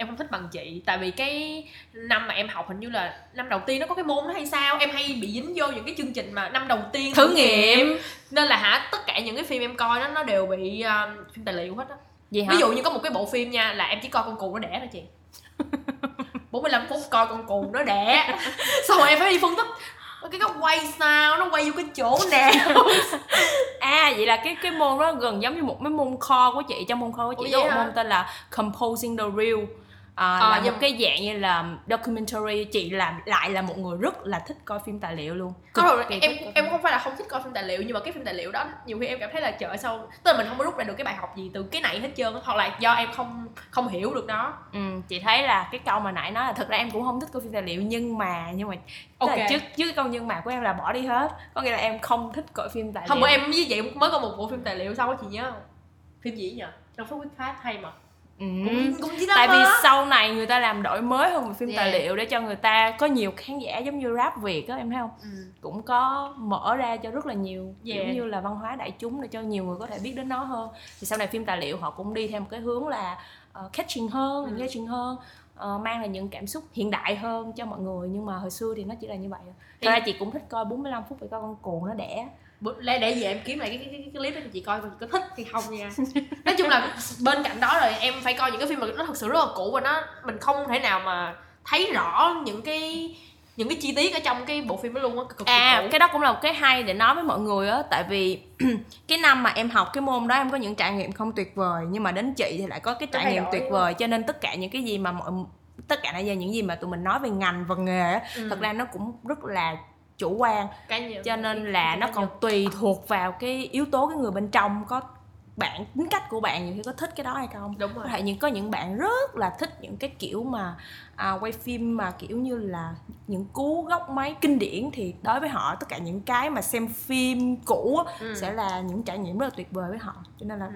Em không thích bằng chị, tại vì cái năm mà em học hình như là năm đầu tiên nó có cái môn đó hay sao, em hay bị dính vô những cái chương trình mà năm đầu tiên thử nghiệm, nên là hả tất cả những cái phim em coi đó nó đều bị uh, phim tài liệu hết á. Ví dụ như có một cái bộ phim nha là em chỉ coi con cừu nó đẻ thôi chị. bốn mươi lăm phút coi con cừu nó đẻ, xong rồi em phải đi phân tích cái góc quay sao, nó quay vô cái chỗ nào. À vậy là cái cái môn đó gần giống như một cái môn core của chị. Trong môn core của chị có một môn tên là Composing the Reel. À, à, là một cái dạng như là documentary. Chị làm lại là một người rất là thích coi phim tài liệu luôn. Cực rồi, em em phim. Không phải là không thích coi phim tài liệu, nhưng mà cái phim tài liệu đó nhiều khi em cảm thấy là trời sao tức là mình không có rút ra được cái bài học gì từ cái này hết trơn, hoặc là do em không không hiểu được nó. Ừ, chị thấy là cái câu mà nãy nói là thật ra em cũng không thích coi phim tài liệu, nhưng mà nhưng mà okay. trước trước cái câu nhưng mà của em là bỏ đi hết, có nghĩa là em không thích coi phim tài liệu. Không, bữa em với vậy mới có một bộ phim tài liệu, sao đó chị nhớ không? Phim gì nhỉ? Trong Phúc Quyết Phát hay mà. Ừ. Cũng, cũng tại vì đó. Sau này người ta làm đổi mới hơn về phim yeah. tài liệu để cho người ta có nhiều khán giả giống như rap Việt á, em thấy không? Ừ. Cũng có mở ra cho rất là nhiều yeah. giống như là văn hóa đại chúng để cho nhiều người có thể biết đến nó hơn. Thì sau này phim tài liệu họ cũng đi theo một cái hướng là uh, catching hơn, ừ. catching hơn, uh, mang lại những cảm xúc hiện đại hơn cho mọi người, nhưng mà hồi xưa thì nó chỉ là như vậy. Thật ra chị cũng thích coi bốn mươi lăm phút để coi con cuồng nó đẻ. Để về em kiếm lại cái, cái, cái, cái clip đó cho chị coi có thích hay không nha. Nói chung là bên cạnh đó rồi em phải coi những cái phim mà nó thật sự rất là cũ và nó mình không thể nào mà thấy rõ những cái những cái chi tiết ở trong cái bộ phim đó luôn á. À cũ. Cái đó cũng là một cái hay để nói với mọi người á, tại vì cái năm mà em học cái môn đó em có những trải nghiệm không tuyệt vời, nhưng mà đến chị thì lại có cái trải cái nghiệm tuyệt vời, cho nên tất cả những cái gì mà mọi tất cả những gì mà tụi mình nói về ngành và nghề á, ừ. thật ra nó cũng rất là chủ quan, cho nên là nó còn tùy thuộc vào cái yếu tố cái người bên trong, có bạn tính cách của bạn, nhiều khi có thích cái đó hay không. Đúng rồi. Có thể những có những bạn rất là thích những cái kiểu mà à, quay phim mà kiểu như là những cú góc máy kinh điển, thì đối với họ tất cả những cái mà xem phim cũ ừ. sẽ là những trải nghiệm rất là tuyệt vời với họ, cho nên là ừ.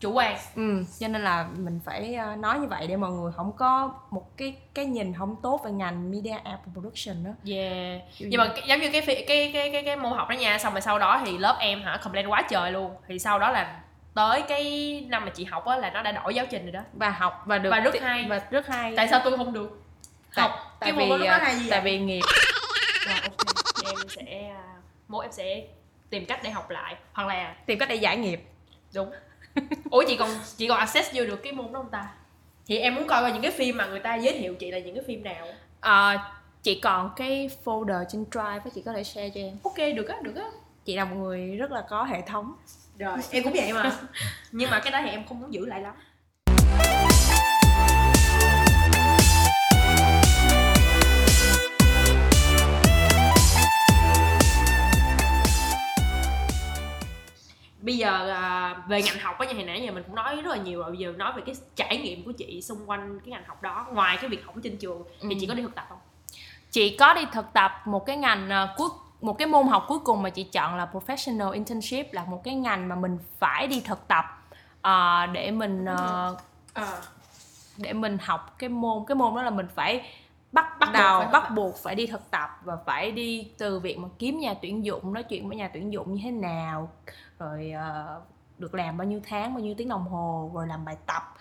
chủ quan. Ừ, cho nên là mình phải nói như vậy để mọi người không có một cái cái nhìn không tốt về ngành media art production đó. Yeah. Kiểu nhưng gì? Mà giống như cái cái cái cái cái, cái môn học đó nha, xong rồi sau đó thì lớp em hả complain quá trời luôn. Thì sau đó là tới cái năm mà chị học á là nó đã đổi giáo trình rồi đó. Và học và được và rất hay. Và rất hay. Tại sao tôi không được? Tại, học tại cái môn đó là gì? Tại vậy? Vì nghiệp. Rồi ok, em sẽ mốt em sẽ tìm cách để học lại hoặc là tìm cách để giải nghiệp. Đúng. Ủa chị còn chị còn access vô được cái môn đó không ta? Thì em muốn coi qua những cái phim mà người ta giới thiệu chị là những cái phim nào? À, chị còn cái folder trên Drive á, chị có thể share cho em. Ok được á, được á. Chị là một người rất là có hệ thống. Rồi em cũng vậy mà. Nhưng mà cái đó thì em không muốn giữ lại lắm. Bây giờ về ngành học á, như hồi nãy giờ mình cũng nói rất là nhiều rồi, bây giờ nói về cái trải nghiệm của chị xung quanh cái ngành học đó, ngoài cái việc học trên trường thì ừ. chị có đi thực tập không? Chị có đi thực tập một cái ngành cuối một cái môn học cuối cùng mà chị chọn là professional internship, là một cái ngành mà mình phải đi thực tập uh, để mình uh, à. để mình học cái môn cái môn đó là mình phải bắt bắt đầu phải bắt buộc phải đi thực tập, và phải đi từ việc mà kiếm nhà tuyển dụng, nói chuyện với nhà tuyển dụng như thế nào, rồi uh, được làm bao nhiêu tháng, bao nhiêu tiếng đồng hồ, rồi làm bài tập.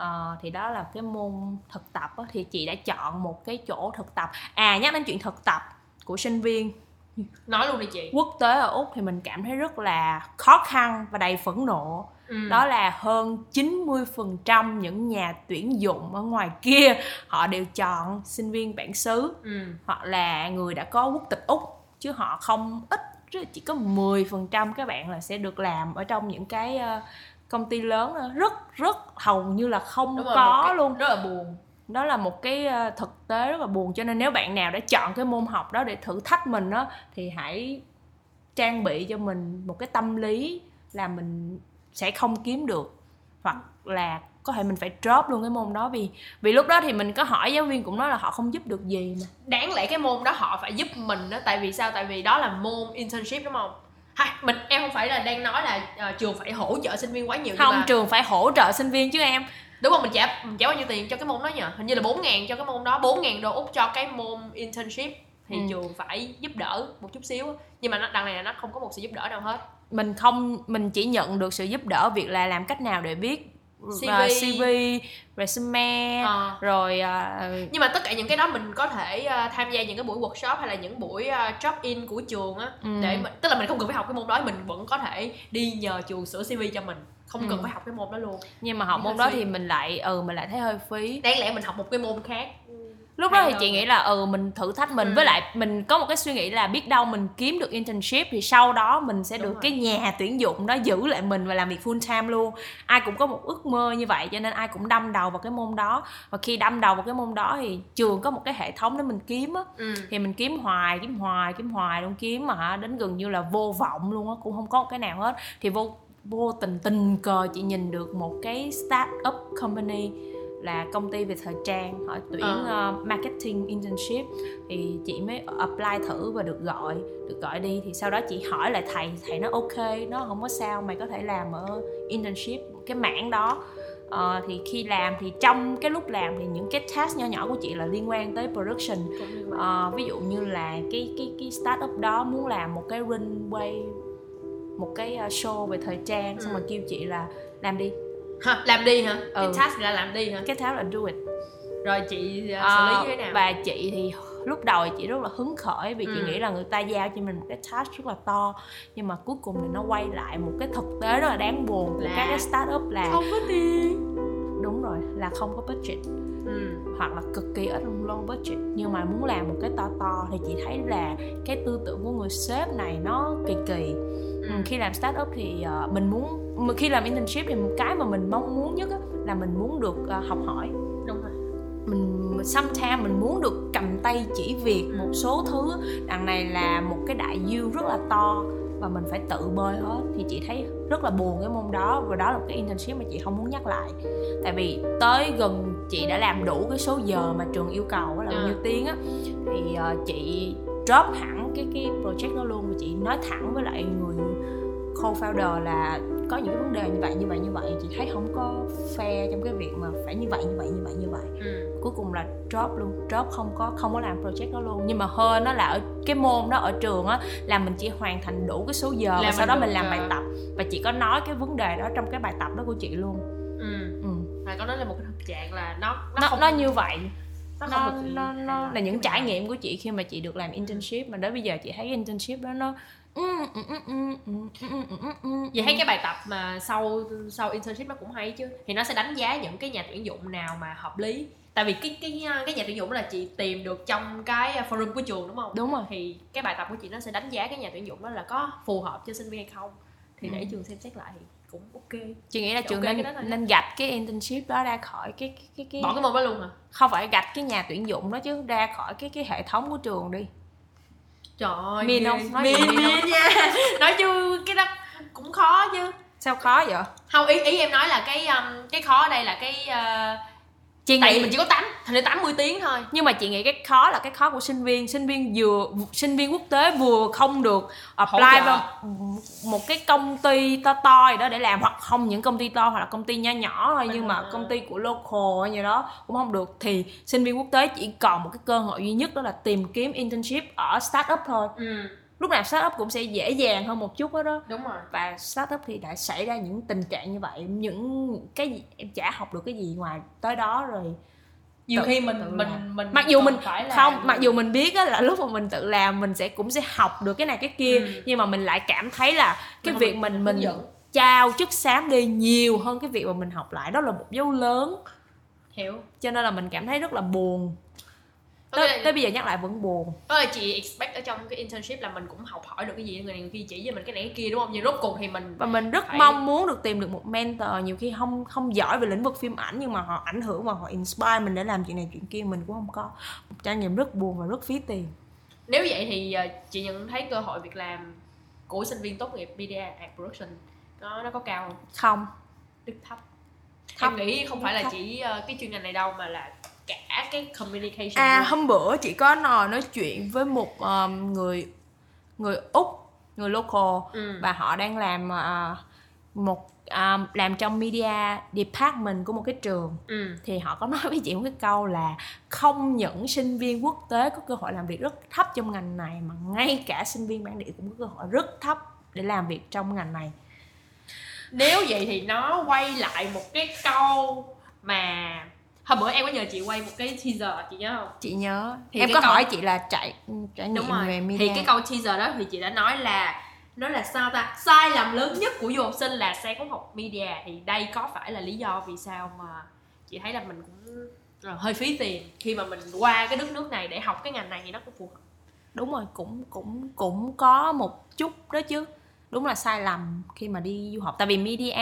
Uh, thì đó là cái môn thực tập đó. Thì chị đã chọn một cái chỗ thực tập. À nhắc đến chuyện thực tập của sinh viên nói luôn đi chị, quốc tế ở Úc thì mình cảm thấy rất là khó khăn và đầy phẫn nộ. Ừ. Đó là hơn chín mươi phần trăm những nhà tuyển dụng ở ngoài kia họ đều chọn sinh viên bản xứ ừ. hoặc là người đã có quốc tịch Úc, chứ họ không ít, chỉ có mười phần trăm các bạn là sẽ được làm ở trong những cái công ty lớn đó. Rất rất hầu như là không Đúng có rồi, cái, luôn. Rất là buồn. Đó là một cái thực tế rất là buồn, cho nên nếu bạn nào đã chọn cái môn học đó để thử thách mình đó, thì hãy trang bị cho mình một cái tâm lý là mình sẽ không kiếm được, hoặc là có thể mình phải drop luôn cái môn đó, vì vì lúc đó thì mình có hỏi giáo viên cũng nói là họ không giúp được gì mà. Đáng lẽ cái môn đó họ phải giúp mình đó, tại vì sao? Tại vì đó là môn internship đúng không? Ha, mình em không phải là đang nói là uh, trường phải hỗ trợ sinh viên quá nhiều. Không, mà... trường phải hỗ trợ sinh viên chứ em. Đúng không? Mình trả mình trả bao nhiêu tiền cho cái môn đó nhỉ? Hình như là bốn nghìn cho cái môn đó, bốn nghìn đô Úc cho cái môn internship, thì ừ. trường phải giúp đỡ một chút xíu. Nhưng mà nó, đằng này là nó không có một sự giúp đỡ nào hết. Mình không mình chỉ nhận được sự giúp đỡ việc là làm cách nào để viết xê vê, uh, xê vê resume à. Rồi uh, nhưng mà tất cả những cái đó mình có thể uh, tham gia những cái buổi workshop hay là những buổi uh, job in của trường á, ừ. để mình, tức là mình không cần phải học cái môn đó, mình vẫn có thể đi nhờ trường sửa xê vê cho mình, không ừ. cần phải học cái môn đó luôn. Nhưng mà học môn đó phí. Thì mình lại ừ mình lại thấy hơi phí. Đáng lẽ mình học một cái môn khác. Lúc đó thì chị nghĩ là ừ mình thử thách mình, ừ. với lại mình có một cái suy nghĩ là biết đâu mình kiếm được internship thì sau đó mình sẽ Đúng được rồi. Cái nhà tuyển dụng đó giữ lại mình và làm việc full time luôn. Ai cũng có một ước mơ như vậy, cho nên ai cũng đâm đầu vào cái môn đó. Và khi đâm đầu vào cái môn đó thì trường có một cái hệ thống để mình kiếm á, ừ. thì mình kiếm hoài kiếm hoài kiếm hoài luôn, kiếm mà đến gần như là vô vọng luôn á, cũng không có một cái nào hết. Thì vô vô tình tình cờ chị nhìn được một cái start up company, là công ty về thời trang, họ tuyển ừ. uh, marketing internship, thì chị mới apply thử và được gọi được gọi đi. Thì sau đó chị hỏi lại thầy, thầy nói ok, nó không có sao, mày có thể làm ở internship cái mảng đó. Ờ, thì khi làm thì trong cái lúc làm thì những cái task nhỏ nhỏ của chị là liên quan tới production. Ờ, ví dụ như là cái cái cái startup đó muốn làm một cái runway, một cái show về thời trang, xong ừ. rồi kêu chị là làm đi. Hả? Làm đi hả? Ừ. Cái task là làm đi hả? Cái task là do it. Rồi chị xử lý ờ, như thế nào? Và chị thì lúc đầu chị rất là hứng khởi vì ừ. chị nghĩ là người ta giao cho mình một cái task rất là to, nhưng mà cuối cùng thì nó quay lại một cái thực tế rất là đáng buồn của các cái startup là không có tiền, đúng rồi, là không có budget ừ. hoặc là cực kỳ ít low budget, nhưng mà muốn làm một cái to to thì chị thấy là cái tư tưởng của người sếp này nó kỳ kỳ. ừ. Khi làm startup thì mình muốn, khi làm internship thì cái mà mình mong muốn nhất là mình muốn được học hỏi, đúng rồi, mình sometimes mình muốn được cầm tay chỉ việc một số thứ. Đằng này là một cái đại dương rất là to và mình phải tự bơi hết, thì chị thấy rất là buồn cái môn đó. Và đó là cái internship mà chị không muốn nhắc lại, tại vì tới gần chị đã làm đủ cái số giờ mà trường yêu cầu là bao nhiêu tiếng á, thì chị drop hẳn cái cái project đó luôn. Và chị nói thẳng với lại người co-founder là có những cái vấn đề như vậy như vậy như vậy chị thấy không có fair trong cái việc mà phải như vậy như vậy như vậy như vậy ừ. cuối cùng là drop luôn, drop không có không có làm project đó luôn. Nhưng mà hơn nó là ở cái môn đó ở trường á là mình chỉ hoàn thành đủ cái số giờ và sau đó mình làm à. bài tập, và chị có nói cái vấn đề đó trong cái bài tập đó của chị luôn. ừ ừ và có nói là một cái thực trạng là nó nó, nó, không... nó như vậy nó, nó, nó, nó, nó là những trải nghiệm của chị khi mà chị được làm internship, mà đến bây giờ chị thấy internship đó nó vậy. Thấy cái bài tập mà sau sau internship nó cũng hay chứ, thì nó sẽ đánh giá những cái nhà tuyển dụng nào mà hợp lý, tại vì cái cái cái nhà tuyển dụng là chị tìm được trong cái forum của trường, đúng không? Đúng rồi. Thì cái bài tập của chị nó sẽ đánh giá cái nhà tuyển dụng đó là có phù hợp cho sinh viên hay không, thì để ừ. trường xem xét lại thì cũng ok. Chị nghĩ là thì trường okay, nên, nên nên gạch cái internship đó ra khỏi cái cái cái, cái... bỏ cái môn đó luôn hả? Không phải gạch cái nhà tuyển dụng đó chứ, ra khỏi cái cái hệ thống của trường đi. Trời ơi, miên không? Nói miên, miên, miên nha. Nói chứ cái đó cũng khó chứ. Sao khó vậy? Không, ý ý em nói là cái um, cái khó ở đây là cái uh, chị tại nghĩ... mình chỉ có tám thành đến tám mươi tiếng thôi. Nhưng mà chị nghĩ cái khó là cái khó của sinh viên, sinh viên vừa sinh viên quốc tế vừa không được apply vào một cái công ty to to gì đó để làm, hoặc không những công ty to hoặc là công ty nhỏ nhỏ thôi, nhưng mà công ty của local hay gì đó cũng không được, thì sinh viên quốc tế chỉ còn một cái cơ hội duy nhất đó là tìm kiếm internship ở startup thôi. Ừ. Lúc nào startup cũng sẽ dễ dàng hơn một chút đó, đó. Đúng rồi. Và startup thì đã xảy ra những tình trạng như vậy, những cái gì, em chả học được cái gì ngoài tới đó rồi. Nhiều tự, khi mình tự mình, mình mình mặc dù mình phải là... không, mặc dù mình biết là lúc mà mình tự làm mình sẽ cũng sẽ học được cái này cái kia, ừ. nhưng mà mình lại cảm thấy là cái đúng việc mình mình trao chức xám đi nhiều hơn cái việc mà mình học lại, đó là một dấu lớn. Hiểu. Cho nên là mình cảm thấy rất là buồn. Tới, okay. tới bây giờ nhắc lại vẫn buồn. Ơi, chị expect ở trong cái internship là mình cũng học hỏi được cái gì, người này người kia chỉ với mình cái này cái kia, đúng không? Nhưng rốt cuộc thì mình và mình rất phải... mong muốn được tìm được một mentor, nhiều khi không không giỏi về lĩnh vực phim ảnh nhưng mà họ ảnh hưởng và họ inspire mình để làm chuyện này chuyện kia, mình cũng không có. Một trải nghiệm rất buồn và rất phí tiền. Nếu vậy thì chị nhận thấy cơ hội việc làm của sinh viên tốt nghiệp media and production nó nó có cao không? Không, rất thấp. Thấp. Em nghĩ không phải là chỉ cái chuyên ngành này đâu mà là cả cái communication. À luôn. Hôm bữa chị có nói, nói chuyện với một um, người người Úc, người local, ừ. và họ đang làm uh, một um, làm trong media department của một cái trường. Ừ. Thì họ có nói với chị một cái câu là không những sinh viên quốc tế có cơ hội làm việc rất thấp trong ngành này, mà ngay cả sinh viên bản địa cũng có cơ hội rất thấp để làm việc trong ngành này. Nếu vậy thì nó quay lại một cái câu mà hôm bữa em có nhờ chị quay một cái teaser, chị nhớ không? Chị nhớ. Thì em có câu... hỏi chị là trải trải nghiệm về media. Thì cái câu teaser đó thì chị đã nói là nó là sao ta? Sai lầm lớn nhất của du học sinh là sẽ không học media, thì đây có phải là lý do vì sao mà chị thấy là mình cũng hơi phí tiền khi mà mình qua cái đất nước này để học cái ngành này thì nó cũng phù hợp. Đúng rồi, cũng cũng cũng có một chút đó chứ. Đúng là sai lầm khi mà đi du học, tại vì media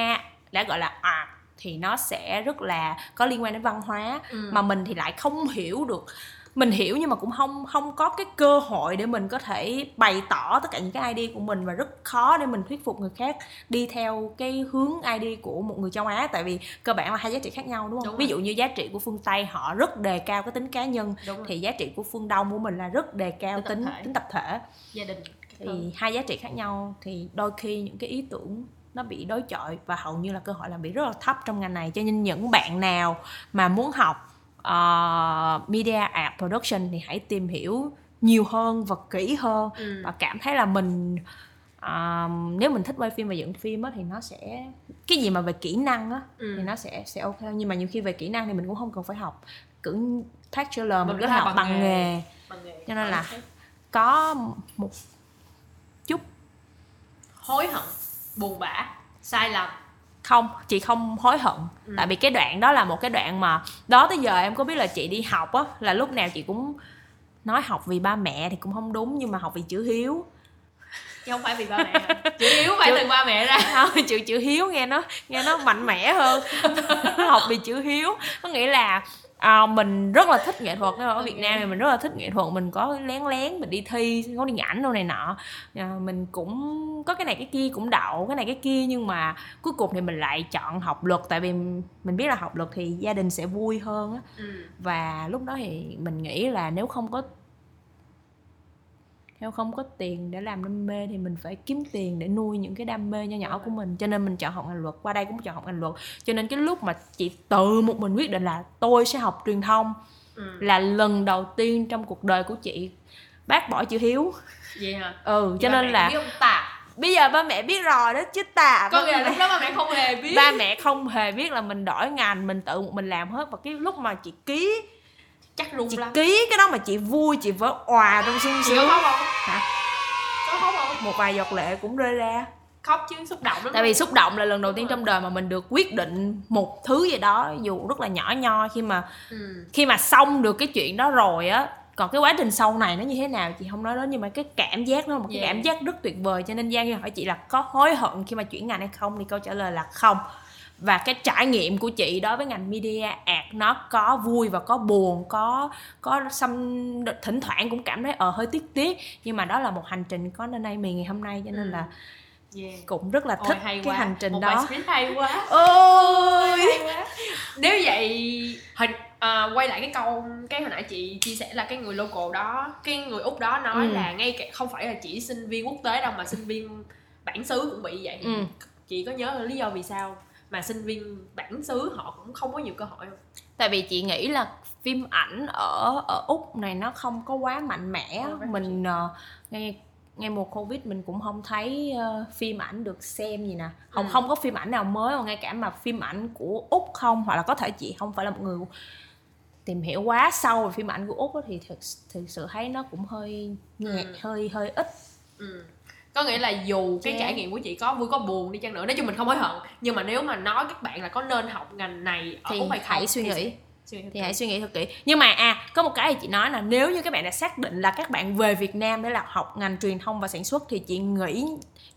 đã gọi là art thì nó sẽ rất là có liên quan đến văn hóa, ừ. mà mình thì lại không hiểu được, mình hiểu nhưng mà cũng không không có cái cơ hội để mình có thể bày tỏ tất cả những cái idea của mình, và rất khó để mình thuyết phục người khác đi theo cái hướng idea của một người châu Á, tại vì cơ bản là hai giá trị khác nhau, đúng không? Đúng. Ví dụ như giá trị của phương Tây họ rất đề cao cái tính cá nhân, thì giá trị của phương Đông của mình là rất đề cao tính tính tập thể, tính, tính tập thể. Gia đình. Thì hai giá trị khác nhau thì đôi khi những cái ý tưởng nó bị đối chọi và hầu như là cơ hội làm việc rất là thấp trong ngành này. Cho nên những bạn nào mà muốn học uh, media art production thì hãy tìm hiểu nhiều hơn và kỹ hơn, ừ. và cảm thấy là mình uh, nếu mình thích quay phim và dựng phim á, thì nó sẽ cái gì mà về kỹ năng á, ừ. thì nó sẽ sẽ ok. Nhưng mà nhiều khi về kỹ năng thì mình cũng không cần phải học cử Bachelor, mình cứ học bằng, bằng, nghề. Nghề. bằng nghề cho nên là có một chút hối hận, buồn bã, sai lầm. Không, chị không hối hận, ừ. tại vì cái đoạn đó là một cái đoạn mà đó tới giờ em có biết là chị đi học á, là lúc nào chị cũng nói học vì ba mẹ thì cũng không đúng, nhưng mà học vì chữ hiếu. Chứ không phải vì ba mẹ hả? Chữ hiếu phải chữ... từ ba mẹ ra. Không, chữ chữ hiếu nghe nó nghe nó mạnh mẽ hơn. Học vì chữ hiếu có nghĩa là à, mình rất là thích nghệ thuật. Ở Việt Nam thì mình rất là thích nghệ thuật, mình có lén lén mình đi thi, có đi ảnh đâu này nọ, à, mình cũng có cái này cái kia, cũng đậu cái này cái kia, nhưng mà cuối cùng thì mình lại chọn học luật, tại vì mình biết là học luật thì gia đình sẽ vui hơn á, ừ. và lúc đó thì mình nghĩ là nếu không có nếu không có tiền để làm đam mê thì mình phải kiếm tiền để nuôi những cái đam mê nho nhỏ của mình, cho nên mình chọn học ngành luật, qua đây cũng chọn học ngành luật. Cho nên cái lúc mà chị tự một mình quyết định là tôi sẽ học truyền thông, ừ. là lần đầu tiên trong cuộc đời của chị bác bỏ chữ hiếu. Vậy hả? Ừ, cho nên là bây giờ ba mẹ biết rồi đó chứ tà. Có nghĩa là lúc đó ba mẹ không hề biết. Ba mẹ không hề biết là mình đổi ngành, mình tự một mình làm hết. Và cái lúc mà chị ký chắc luôn chị lắm. Ký cái đó mà chị vui, chị vỡ òa trong sương sướng. Có khóc không? Hả? Có khóc không? Một vài giọt lệ cũng rơi ra. Khóc chứ xúc động lắm. Tại vì xúc động là lần đầu tiên trong đời mà mình được quyết định một thứ gì đó dù rất là nhỏ nho, khi mà ừ. khi mà xong được cái chuyện đó rồi á. Còn cái quá trình sau này nó như thế nào chị không nói đến, nhưng mà cái cảm giác nó là một cái yeah. cảm giác rất tuyệt vời. Cho nên Giang Nhi hỏi chị là có hối hận khi mà chuyển ngành hay không, thì câu trả lời là không. Và cái trải nghiệm của chị đối với ngành media art nó có vui và có buồn, có có xâm, thỉnh thoảng cũng cảm thấy ờ hơi tiếc tiếc, nhưng mà đó là một hành trình có nên Amy ngày hôm nay, cho nên là yeah. cũng rất là thích. Ôi, hay cái quá. Hành trình một đó. Một bài script hay quá. Ôi hay quá. Nếu vậy hình à, quay lại cái câu cái hồi nãy chị chia sẻ là cái người local đó, cái người Úc đó nói ừ. là ngay cả không phải là chỉ sinh viên quốc tế đâu mà sinh viên bản xứ cũng bị vậy. Ừ. Chị có nhớ lý do vì sao mà sinh viên bản xứ họ cũng không có nhiều cơ hội không? Tại vì chị nghĩ là phim ảnh ở ở Úc này nó không có quá mạnh mẽ. Ừ, mình uh, ngay ngay mùa Covid mình cũng không thấy uh, phim ảnh được xem gì nè, không ừ. không có phim ảnh nào mới, mà ngay cả mà phim ảnh của Úc không, hoặc là có thể chị không phải là một người tìm hiểu quá sâu về phim ảnh của Úc đó, thì thực, thực sự thấy nó cũng hơi nhẹ, ừ. hơi hơi ít. Ừ. Có nghĩa là dù cái yeah. trải nghiệm của chị có vui có buồn đi chăng nữa, nói chung mình không hối hận, nhưng mà nếu mà nói các bạn là có nên học ngành này ở thì Úc hay không, hãy suy nghĩ thì, thì hãy suy nghĩ thật kỹ. Nhưng mà à có một cái thì chị nói là nếu như các bạn đã xác định là các bạn về Việt Nam để là học ngành truyền thông và sản xuất, thì chị nghĩ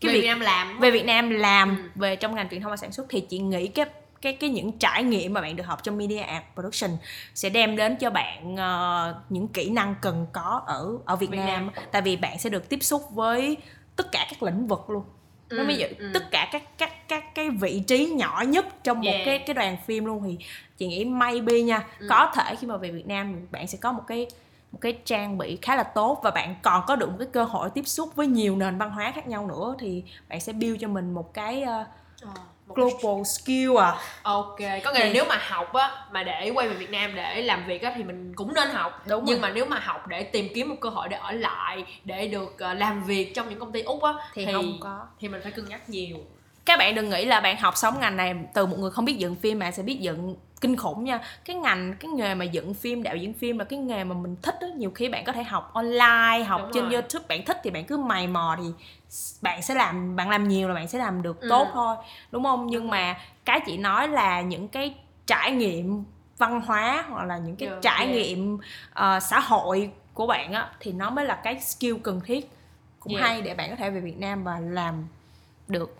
cái về việc Việt Nam làm về Việt Nam làm ừ. về trong ngành truyền thông và sản xuất, thì chị nghĩ cái cái cái những trải nghiệm mà bạn được học trong media art production sẽ đem đến cho bạn uh, những kỹ năng cần có ở ở Việt, Việt Nam. Nam, tại vì bạn sẽ được tiếp xúc với tất cả các lĩnh vực luôn, nó mới vậy, ừ. tất cả các các các cái vị trí nhỏ nhất trong một yeah. cái cái đoàn phim luôn. Thì chị nghĩ maybe nha, ừ. có thể khi mà về Việt Nam bạn sẽ có một cái một cái trang bị khá là tốt, và bạn còn có được một cái cơ hội tiếp xúc với nhiều nền văn hóa khác nhau nữa, thì bạn sẽ build cho mình một cái uh, oh, global cái... skill à. Ok, có nghĩa là nếu mà học á mà để quay về Việt Nam để làm việc á thì mình cũng nên học. Đúng, nhưng rồi. Mà nếu mà học để tìm kiếm một cơ hội để ở lại, để được làm việc trong những công ty Úc á thì, thì không có, thì mình phải cân nhắc nhiều. Các bạn đừng nghĩ là bạn học sống ngành này, từ một người không biết dựng phim bạn sẽ biết dựng kinh khủng nha. Cái ngành, cái nghề mà dựng phim, đạo diễn phim là cái nghề mà mình thích đó. Nhiều khi bạn có thể học online, học Đúng trên rồi. YouTube, bạn thích thì bạn cứ mày mò thì bạn sẽ làm, bạn làm nhiều là bạn sẽ làm được ừ. tốt thôi. Đúng không? Nhưng Đúng mà rồi. Cái chị nói là những cái trải nghiệm văn hóa hoặc là những cái Được, trải yeah. nghiệm uh, xã hội của bạn á, thì nó mới là cái skill cần thiết cũng yeah. hay để bạn có thể về Việt Nam và làm được.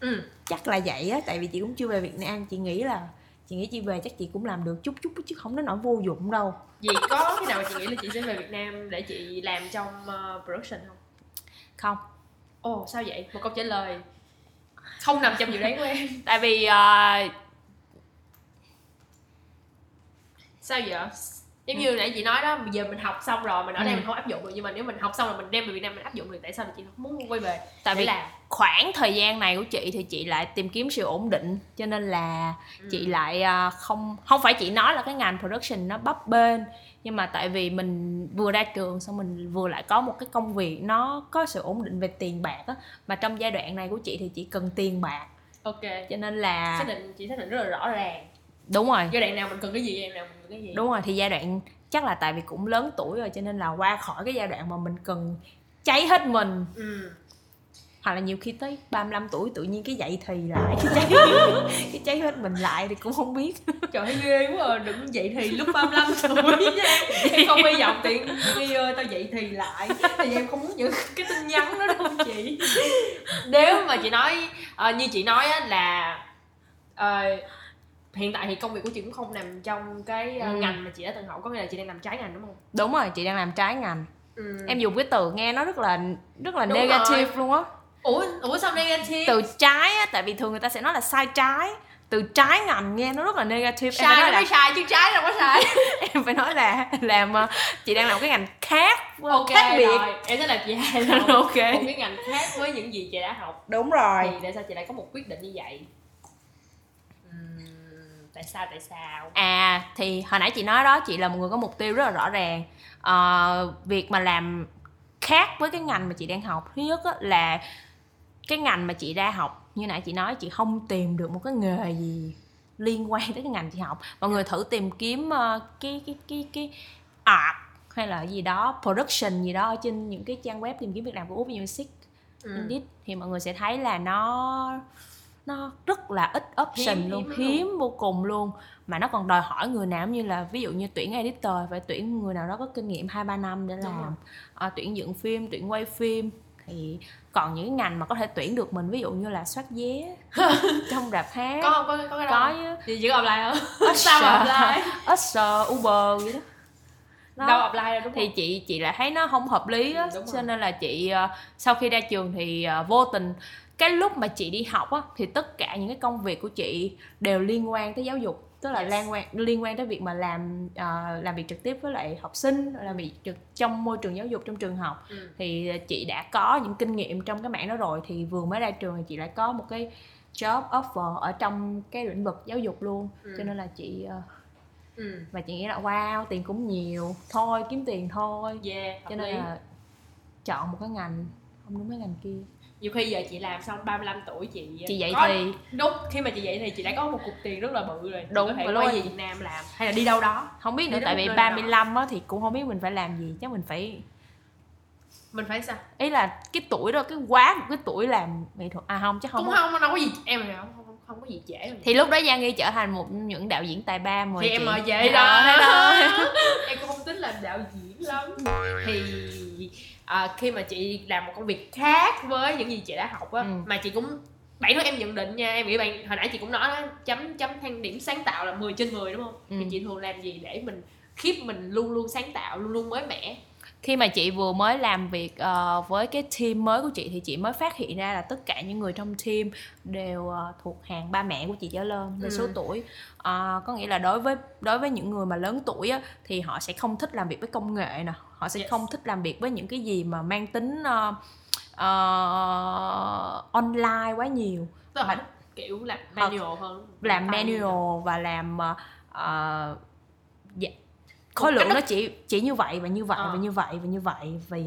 Ừ, chắc là vậy á, tại vì chị cũng chưa về Việt Nam, chị nghĩ là chị nghĩ chị về chắc chị cũng làm được chút chút chứ không đến nỗi vô dụng đâu. Vậy có khi nào mà chị nghĩ là chị sẽ về Việt Nam để chị làm trong uh, production không? Không. Ồ, sao vậy? Một câu trả lời không nằm trong dự đoán của em. Tại vì uh... sao vậy? Giống như nãy chị nói đó, bây giờ mình học xong rồi, mình ở đây ừ. mình không áp dụng được, nhưng mà nếu mình học xong rồi mình đem về Việt Nam mình áp dụng được, tại sao chị không muốn quay về? Tại để vì làm. Khoảng thời gian này của chị thì chị lại tìm kiếm sự ổn định, cho nên là ừ. chị lại không không phải chị nói là cái ngành production nó bấp bênh, nhưng mà tại vì mình vừa ra trường xong mình vừa lại có một cái công việc nó có sự ổn định về tiền bạc á, mà trong giai đoạn này của chị thì chị cần tiền bạc. Ok. Cho nên là xác định chị xác định rất là rõ ràng. Đúng rồi. Giai đoạn nào mình cần cái gì, giai đoạn nào mình cần cái gì. Đúng rồi, thì giai đoạn chắc là tại vì cũng lớn tuổi rồi cho nên là qua khỏi cái giai đoạn mà mình cần cháy hết mình. Ừ. Hoặc là nhiều khi tới ba mươi lăm tuổi tự nhiên cái dậy thì lại cái cháy, cái cháy hết mình lại thì cũng không biết. Trời ghê quá à, đừng dậy thì lúc ba mươi lăm tuổi chứ. Em không hy vọng tiện đi ơi tao dậy thì lại. Tại vì em không muốn những cái tin nhắn đó đâu chị. Nếu mà chị nói uh, như chị nói á là uh, hiện tại thì công việc của chị cũng không nằm trong cái ừ. ngành mà chị đã từng học, có nghĩa là chị đang làm trái ngành đúng không? Đúng rồi, chị đang làm trái ngành. Ừ. Em dùng cái từ nghe nó rất là rất là đúng negative rồi. Luôn á. Ủa, ủa sao negative? Từ trái á, tại vì thường người ta sẽ nói là sai trái. Từ trái ngành nghe nó rất là negative. Sai em phải nói nó là... mới sai chứ trái đâu có sai. Em phải nói là làm chị đang làm cái ngành khác. Ok khác biệt. Rồi, em sẽ làm chị hai làm một cái ngành khác với những gì chị đã học. Đúng rồi. Thì tại sao chị lại có một quyết định như vậy? Tại sao, tại sao? À, thì hồi nãy chị nói đó, chị là một người có mục tiêu rất là rõ ràng. À, việc mà làm khác với cái ngành mà chị đang học, thứ nhất là cái ngành mà chị đã học, như nãy chị nói, chị không tìm được một cái nghề gì liên quan tới cái ngành chị học. Mọi người thử tìm kiếm uh, cái, cái, cái, cái art hay là gì đó, production gì đó ở trên những cái trang web tìm kiếm việc làm của Úc, như Music, ừ. Indeed, thì mọi người sẽ thấy là nó... nó rất là ít option hiếm, luôn, hiếm, hiếm luôn. Vô cùng luôn. Mà nó còn đòi hỏi người nào như là, ví dụ như tuyển editor, phải tuyển người nào đó có kinh nghiệm hai ba năm để làm à, tuyển dựng phim, tuyển quay phim. Thì còn những ngành mà có thể tuyển được mình, ví dụ như là soát vé trong rạp hát. Có không? Có, có cái đó không? Chị chỉ có apply không? Sao mà apply? Usher, Uber vậy đó. Đó. Đâu apply rồi, đúng thì không? chị chị lại thấy nó không hợp lý á, ừ, cho nên là chị sau khi ra trường thì uh, vô tình cái lúc mà chị đi học á thì tất cả những cái công việc của chị đều liên quan tới giáo dục, tức là yes. liên quan liên quan tới việc mà làm uh, làm việc trực tiếp với lại học sinh, làm việc trực trong môi trường giáo dục trong trường học, ừ. Thì chị đã có những kinh nghiệm trong cái mảng đó rồi, thì vừa mới ra trường thì chị lại có một cái job offer ở trong cái lĩnh vực giáo dục luôn, ừ. Cho nên là chị uh, ừ. Và chị nghĩ là wow, tiền cũng nhiều, thôi kiếm tiền thôi, yeah, cho nên ý. Là chọn một cái ngành không đúng cái ngành kia. Nhiều khi giờ chị làm xong ba mươi lăm tuổi chị chị dậy có... thì đúng khi mà chị dậy thì chị đã có một cục tiền rất là bự rồi, đúng, có thể quay về Việt Nam làm hay là đi đâu đó không biết nữa, tại vì ba mươi lăm á thì cũng không biết mình phải làm gì, chắc mình phải mình phải sao, ý là cái tuổi đó, cái quá một cái tuổi làm nghệ thuật à không chắc không cũng không nó đâu có gì em hiểu không, không có gì trễ rồi. Thì lúc đó Giang Nhi trở thành một những đạo diễn tài ba mà thì chị... em ở vậy đó, đó, đó. Em cũng không tính làm đạo diễn lắm. Thì à, khi mà chị làm một công việc khác với những gì chị đã học á, ừ. Mà chị cũng bảy đứa em nhận định nha, em nghĩ bạn hồi nãy chị cũng nói đó, chấm chấm thang điểm sáng tạo là mười trên mười đúng không? Ừ. Thì chị thường làm gì để mình keep mình luôn luôn sáng tạo, luôn luôn mới mẻ? Khi mà chị vừa mới làm việc uh, với cái team mới của chị thì chị mới phát hiện ra là tất cả những người trong team đều uh, thuộc hàng ba mẹ của chị trở lên về ừ. số tuổi. Uh, có nghĩa là đối với đối với những người mà lớn tuổi á, thì họ sẽ không thích làm việc với công nghệ nè, họ sẽ yes. không thích làm việc với những cái gì mà mang tính uh, uh, online quá nhiều. Tức là mà, kiểu làm manual uh, hơn, làm manual và làm uh, yeah. khối lượng nó chỉ chỉ như vậy và như vậy à. và như vậy và như vậy vì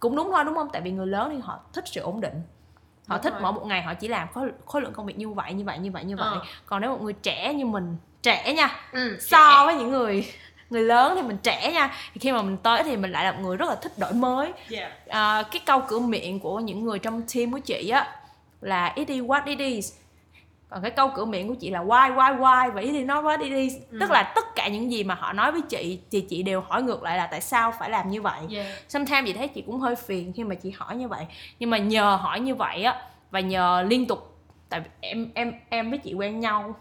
cũng đúng thôi đúng không, tại vì người lớn thì họ thích sự ổn định, họ đúng thích rồi. Mỗi một ngày họ chỉ làm khối, khối lượng công việc như vậy như vậy như vậy như vậy à. Còn nếu một người trẻ như mình, trẻ nha ừ, so trẻ. với những người người lớn thì mình trẻ nha, thì khi mà mình tới thì mình lại là một người rất là thích đổi mới, yeah. à, cái câu cửa miệng của những người trong team của chị á là it is what it is. Còn cái câu cửa miệng của chị là why why why vậy thì nó quá đi đi ừ. Tức là tất cả những gì mà họ nói với chị thì chị đều hỏi ngược lại là tại sao phải làm như vậy, yeah. Sometimes chị thấy chị cũng hơi phiền khi mà chị hỏi như vậy, nhưng mà nhờ hỏi như vậy á và nhờ liên tục, tại vì em em em với chị quen nhau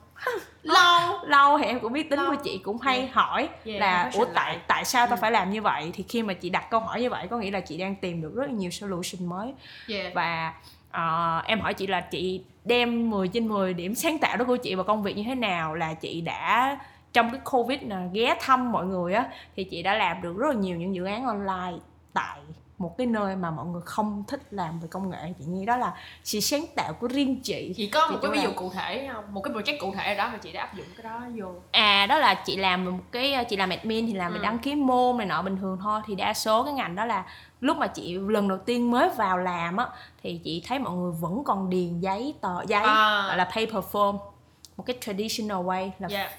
lâu lâu thì em cũng biết tính lâu. Của chị cũng hay yeah. hỏi yeah, là ủa tại tại sao tao ừ. phải làm như vậy, thì khi mà chị đặt câu hỏi như vậy có nghĩa là chị đang tìm được rất là nhiều solution mới, yeah. Và uh, em hỏi chị là chị đem mười trên mười điểm sáng tạo đó của chị vào công việc như thế nào, là chị đã trong cái Covid này, ghé thăm mọi người á, thì chị đã làm được rất là nhiều những dự án online tại một cái nơi mà mọi người không thích làm về công nghệ. Chị nghĩ đó là sự sáng tạo của riêng chị. Chị có một chị cái ví dụ làm... cụ thể không? Một cái project cụ thể ở đó mà chị đã áp dụng cái đó vô. À, đó là chị làm một cái, chị làm admin thì làm ừ. đăng ký môn này nọ bình thường thôi. Thì đa số cái ngành đó là lúc mà chị lần đầu tiên mới vào làm á, thì chị thấy mọi người vẫn còn điền giấy, tờ giấy à. gọi là paper form, một cái traditional way là yeah.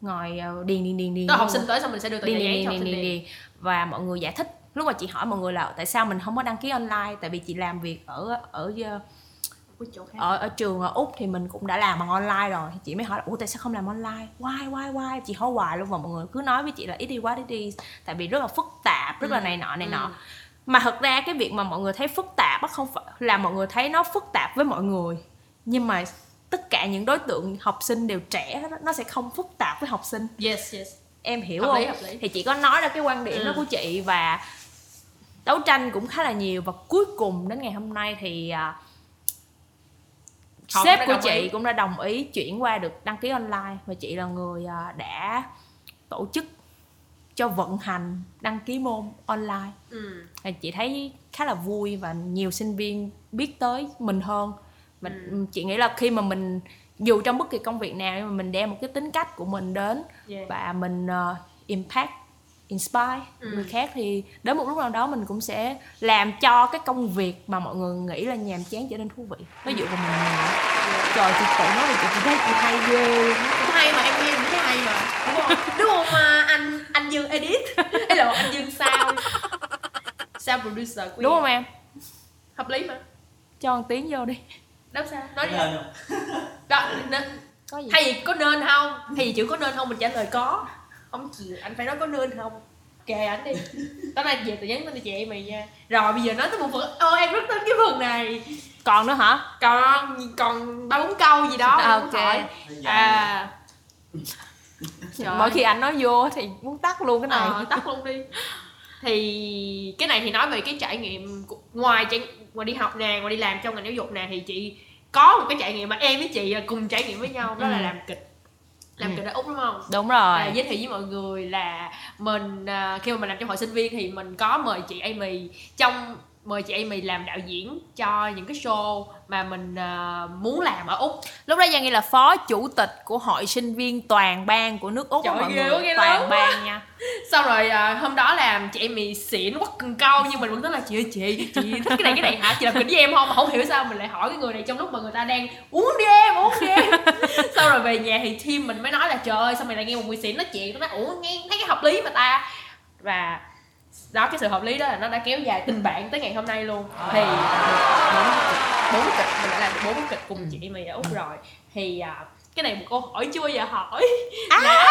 ngồi điền điền điền điền. Đó, học sinh tới xong mình sẽ đưa tờ giấy điền, điền, điền, điền, điền. điền. Và mọi người giải thích. Lúc mà chị hỏi mọi người là tại sao mình không có đăng ký online, tại vì chị làm việc ở ở ở, ở trường ở Úc thì mình cũng đã làm bằng online rồi. Chị mới hỏi là ủa tại sao không làm online, why why why chị hỏi hoài luôn, và mọi người cứ nói với chị là ít đi quá ít đi, tại vì rất là phức tạp, rất ừ. là này nọ này ừ. nọ. Mà thật ra cái việc mà mọi người thấy phức tạp á, không phải là mọi người thấy nó phức tạp với mọi người, nhưng mà tất cả những đối tượng học sinh đều trẻ hết, nó sẽ không phức tạp với học sinh. Yes yes. Em hiểu hợp không? Lý, hợp lý. Thì chị có nói ra cái quan điểm ừ. đó của chị và đấu tranh cũng khá là nhiều, và cuối cùng đến ngày hôm nay thì uh, sếp của chị ý. cũng đã đồng ý chuyển qua được đăng ký online, và chị là người uh, đã tổ chức cho vận hành đăng ký môn online. Ừ. Thì chị thấy khá là vui và nhiều sinh viên biết tới mình hơn. Và ừ. chị nghĩ là khi mà mình dù trong bất kỳ công việc nào nhưng mà mình đem một cái tính cách của mình đến yeah. và mình uh, impact inspire ừ. người khác, thì đến một lúc nào đó mình cũng sẽ làm cho cái công việc mà mọi người nghĩ là nhàm chán trở nên thú vị. Nó dựa vào mình. Trời, chị tự nói là chị thấy chị hay ghê. Hay mà em nghe cũng thấy hay mà. Đúng không? Đúng không anh anh Dương edit? Hay là anh Dương sao? Sao producer của. Đúng không em? Hợp lý mà. Cho một tiếng vô đi. Đáp sao? Nói đi. Đó, nên. Có gì? Hay gì? Có nên không? Hay gì chữ có nên không mình trả lời có. Không chịu, anh phải nói có nên không? Kệ ảnh đi. Tối nay về tao nhắn tin cho chị mày nha. Rồi bây giờ nói tới một phần, ô em rất thích cái phần này. Còn nữa hả? Còn còn ba bốn câu gì đó. À, ok. À. Mỗi khi anh nói vô thì muốn tắt luôn cái này. À, tắt luôn đi. Thì cái này thì nói về cái trải nghiệm ngoài ngoài đi học nè, ngoài đi làm trong ngành giáo dục nè, thì chị có một cái trải nghiệm mà em với chị cùng trải nghiệm với nhau, đó ừ. là làm kịch. Làm ừ. kịch ở Úc đúng không? Đúng rồi. À, giới thiệu với mọi người là mình à, khi mà mình làm trong hội sinh viên thì mình có mời chị Amy trong mời chị Amy làm đạo diễn cho những cái show mà mình à, muốn làm ở Úc. Lúc đó Giang Nhi là phó chủ tịch của hội sinh viên toàn bang của nước Úc. Trời ơi, ghê quá, ghê lắm. Toàn bang nha. Sau rồi à, hôm đó làm chị Amy xỉn quất cần câu, nhưng mình vẫn nói là chị ơi chị, chị thích cái này cái này hả? Chị làm kịch với em không? Mà không hiểu sao mình lại hỏi cái người này trong lúc mà người ta đang uống đi em, uống đi em. Sau rồi về nhà thì team mình mới nói là trời ơi sao mày lại nghe một người xỉn nói chuyện, nó nói ủa nghe thấy cái hợp lý mà ta. Và đó, cái sự hợp lý đó là nó đã kéo dài tình bạn tới ngày hôm nay luôn. Thì bốn cái kịch mình đã làm được bốn cái kịch cùng ừ. chị mày ở Úc rồi. Thì uh, cái này một câu hỏi chưa bao giờ hỏi à. là,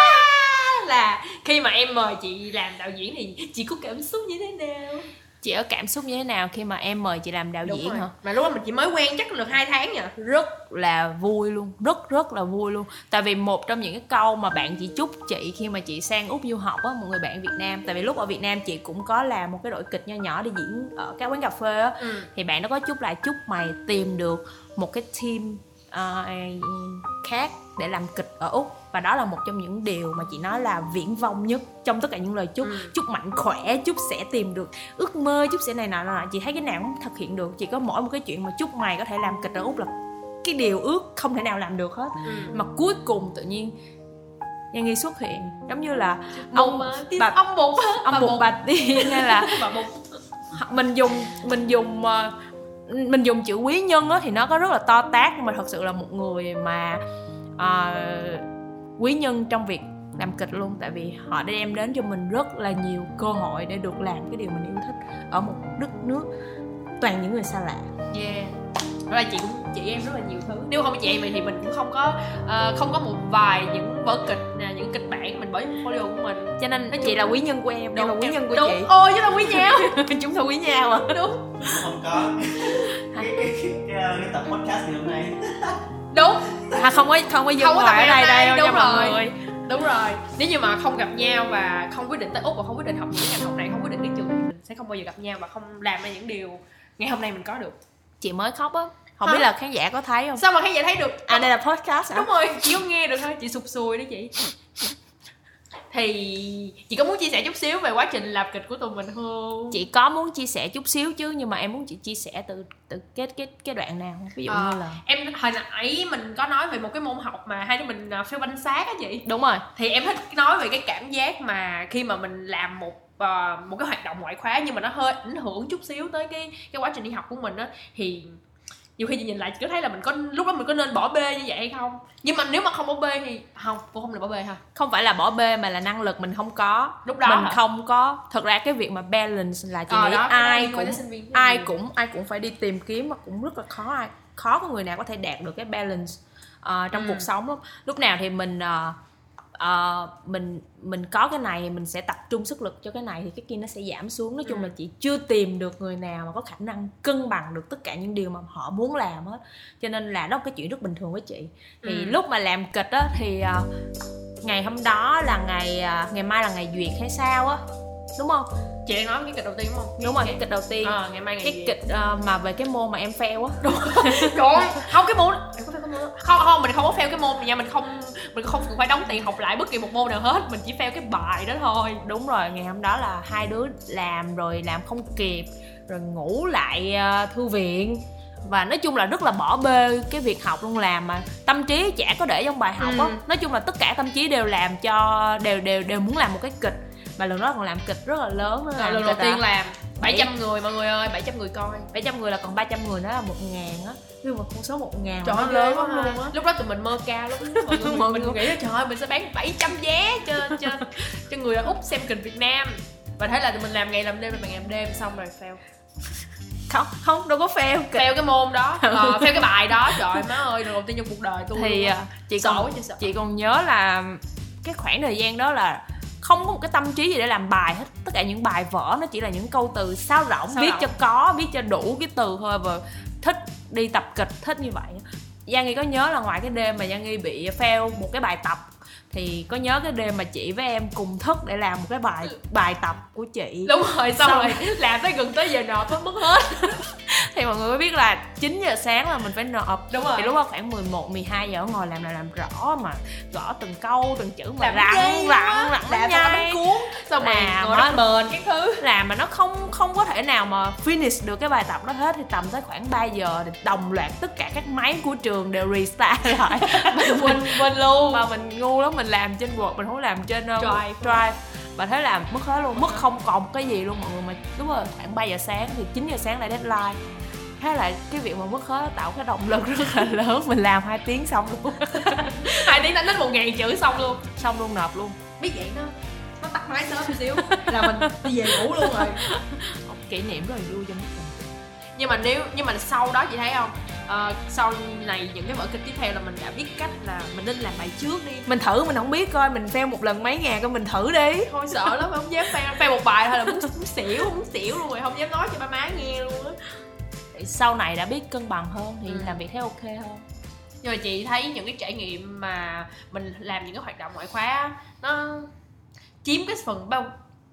là khi mà em mời chị làm đạo diễn thì chị có cảm xúc như thế nào? Chị có cảm xúc như thế nào khi mà em mời chị làm đạo Đúng diễn rồi. hả? Mà lúc đó mình chỉ mới quen chắc được hai tháng nhỉ? Rất là vui luôn, rất rất là vui luôn. Tại vì một trong những cái câu mà bạn chị chúc chị khi mà chị sang Úc du học á, một người bạn Việt Nam. Tại vì lúc ở Việt Nam chị cũng có làm một cái đội kịch nho nhỏ đi diễn ở các quán cà phê á. Ừ. Thì bạn nó có chúc là chúc mày tìm được một cái team uh, khác để làm kịch ở Úc. Và đó là một trong những điều mà chị nói là viển vông nhất trong tất cả những lời chúc. ừ. Chúc mạnh khỏe, chúc sẽ tìm được ước mơ, chúc sẽ này nọ nọ. Chị thấy cái nào cũng thực hiện được. Chỉ có mỗi một cái chuyện mà chúc mày có thể làm kịch ở Úc là cái điều ước không thể nào làm được hết. ừ. Mà cuối cùng tự nhiên Giang Nhi xuất hiện giống như là ông bụng, bà, ông bụng ông bà bụng, bụng. bà tiên hay là bà bụng. Mình dùng mình dùng mình dùng chữ quý nhân á thì nó có rất là to tát, nhưng mà thật sự là một người mà uh, quý nhân trong việc làm kịch luôn. Tại vì họ đã đem đến cho mình rất là nhiều cơ hội để được làm cái điều mình yêu thích ở một đất nước toàn những người xa lạ. Yeah. Đó là chị cũng chị em rất là nhiều thứ. Nếu không chị em mình thì mình cũng không có uh, không có một vài những vở kịch nè, những kịch bản mình bỏ vào portfolio của mình. Cho nên nó chị là quý nhân của em, đâu là quý nhân của đúng. chị. Đúng. Ôi, chúng ta quý nhau. Chúng ta quý nhau à? Đúng. Không có. Cái cái tập podcast ngày hôm nay. Đúng. À, không có không có dừng không lại ở đây đây đâu mọi người. Đúng rồi. Nếu như mà không gặp nhau và không quyết định tới Úc và không quyết định học những ngành học này, không quyết định đến trường, mình sẽ không bao giờ gặp nhau và không làm ra những điều ngày hôm nay mình có được. Chị mới khóc á. Không Hả? biết là khán giả có thấy không? Sao mà khán giả thấy được? À, đây là podcast hả? Đúng rồi, chị không nghe được thôi, chị sụp sùi đó chị. Thì chị có muốn chia sẻ chút xíu về quá trình làm kịch của tụi mình không? Chị có muốn chia sẻ chút xíu chứ, nhưng mà em muốn chị chia sẻ từ từ cái cái cái đoạn nào, ví dụ à, như là em hồi nãy mình có nói về một cái môn học mà hai đứa mình phiêu banh xác á chị. Đúng rồi. Thì em thích nói về cái cảm giác mà khi mà mình làm một uh, một cái hoạt động ngoại khóa nhưng mà nó hơi ảnh hưởng chút xíu tới cái cái quá trình đi học của mình á, thì nhiều khi chị nhìn lại chị có thấy là mình có lúc đó mình có nên bỏ bê như vậy hay không? Nhưng mà nếu mà không bỏ bê thì không, cô không được bỏ bê hả? Không phải là bỏ bê mà là năng lực mình không có lúc đó, mình hả? Không có. Thật ra cái việc mà balance là chị à, nghĩ đó, ai cũng ai cũng ai cũng phải đi tìm kiếm mà cũng rất là khó, ai khó có người nào có thể đạt được cái balance uh, trong ừ. cuộc sống lắm. Lúc nào thì mình uh, Uh, mình mình có cái này thì mình sẽ tập trung sức lực cho cái này, thì cái kia nó sẽ giảm xuống. Nói chung ừ. là chị chưa tìm được người nào mà có khả năng cân bằng được tất cả những điều mà họ muốn làm hết, cho nên là đó là cái chuyện rất bình thường với chị. Thì ừ. lúc mà làm kịch á thì uh, ngày hôm đó là ngày uh, ngày mai là ngày duyệt hay sao á, đúng không? Chị đang nói cái kịch đầu tiên đúng không? Đúng rồi, cái kịch đầu tiên. Ờ, ngày mai ngày cái gì? Kịch uh, mà về cái môn mà em fail á. Đúng rồi. Trời ơi, không cái môn đó. Em có fail cái môn đó. Không, không, mình không có fail cái môn này nha, mình không mình không cần phải đóng tiền học lại bất kỳ một môn nào hết, mình chỉ fail cái bài đó thôi. Đúng rồi, ngày hôm đó là hai đứa làm rồi làm không kịp, rồi ngủ lại uh, thư viện. Và nói chung là rất là bỏ bê cái việc học luôn, làm mà tâm trí chả có để trong bài học á. Ừ. Nói chung là tất cả tâm trí đều làm cho đều đều đều muốn làm một cái kịch. Mà lần đó còn làm kịch rất là lớn nữa. Lần đầu tiên làm bảy trăm người mọi người ơi, bảy trăm người coi, bảy trăm người là còn ba trăm người nữa là một ngàn á. Nhưng mà con số một ngàn trời ơi, lớn lắm luôn á. Lúc đó tụi mình mơ cao lắm. Mọi người mọi mình nghĩ là trời ơi mình sẽ bán bảy trăm vé cho cho cho người ở Úc xem kịch Việt Nam. Và thế là tụi mình làm ngày làm đêm, làm ngày làm đêm xong rồi fail. Không, không đâu có fail kịch. Fail cái môn đó, ờ, fail cái bài đó, trời má ơi, lần đầu tiên trong cuộc đời tôi. Thì chị còn, chị còn nhớ là cái khoảng thời gian đó là không có một cái tâm trí gì để làm bài hết, tất cả những bài vở nó chỉ là những câu từ sáo rỗng, viết cho có, viết cho đủ cái từ thôi. Và thích đi tập kịch, thích như vậy. Giang Nghi có nhớ là ngoài cái đêm mà Giang Nghi bị fail một cái bài tập thì có nhớ cái đêm mà chị với em cùng thức để làm một cái bài bài tập của chị. Đúng rồi, xong, xong rồi làm tới gần tới giờ nộp hết, mất hết. Thì mọi người mới biết là chín giờ sáng là mình phải nộp. Đúng rồi. Thì lúc đó khoảng mười một, mười hai giờ ngồi làm là làm rõ mà, gõ từng câu, từng chữ mà làm rặn, rặn, rặn, rặn nhai cuốn. Xong rồi ngồi nó bền cái thứ. Làm mà nó không không có thể nào mà finish được cái bài tập đó hết. Thì tầm tới khoảng ba giờ thì đồng loạt tất cả các máy của trường đều restart lại. Mình quên luôn. Mà mình ngu lắm, mình làm trên Word, mình không làm trên uh, Drive. Drive. Mà thế là mất hết luôn, mất không còn một cái gì luôn mọi người. Mà đúng rồi, khoảng ba giờ sáng thì chín giờ sáng lại deadline. Thế là cái việc mà mất hết tạo cái động lực rất là lớn. Mình làm hai tiếng xong luôn. Hai tiếng đánh hết một ngàn chữ xong luôn. Xong luôn, nộp luôn. Biết vậy nó nó tắt máy sớm một xíu là mình đi về ngủ luôn rồi. Kỷ niệm rất là vui cho mất mình. Nhưng mà nếu nhưng mà sau đó chị thấy không? Ờ, sau này những cái vở kịch tiếp theo là mình đã biết cách là mình nên làm bài trước đi. Mình thử, mình không biết coi, mình fail một lần mấy ngàn coi, mình thử đi. Thôi sợ lắm, không dám fail, fail một bài thôi là muốn, muốn xỉu, muốn xỉu luôn rồi, không dám nói cho ba má nghe luôn á. Sau này đã biết cân bằng hơn thì ừ. làm việc thấy ok hơn. Nhưng mà chị thấy những cái trải nghiệm mà mình làm những cái hoạt động ngoại khóa nó chiếm cái phần bao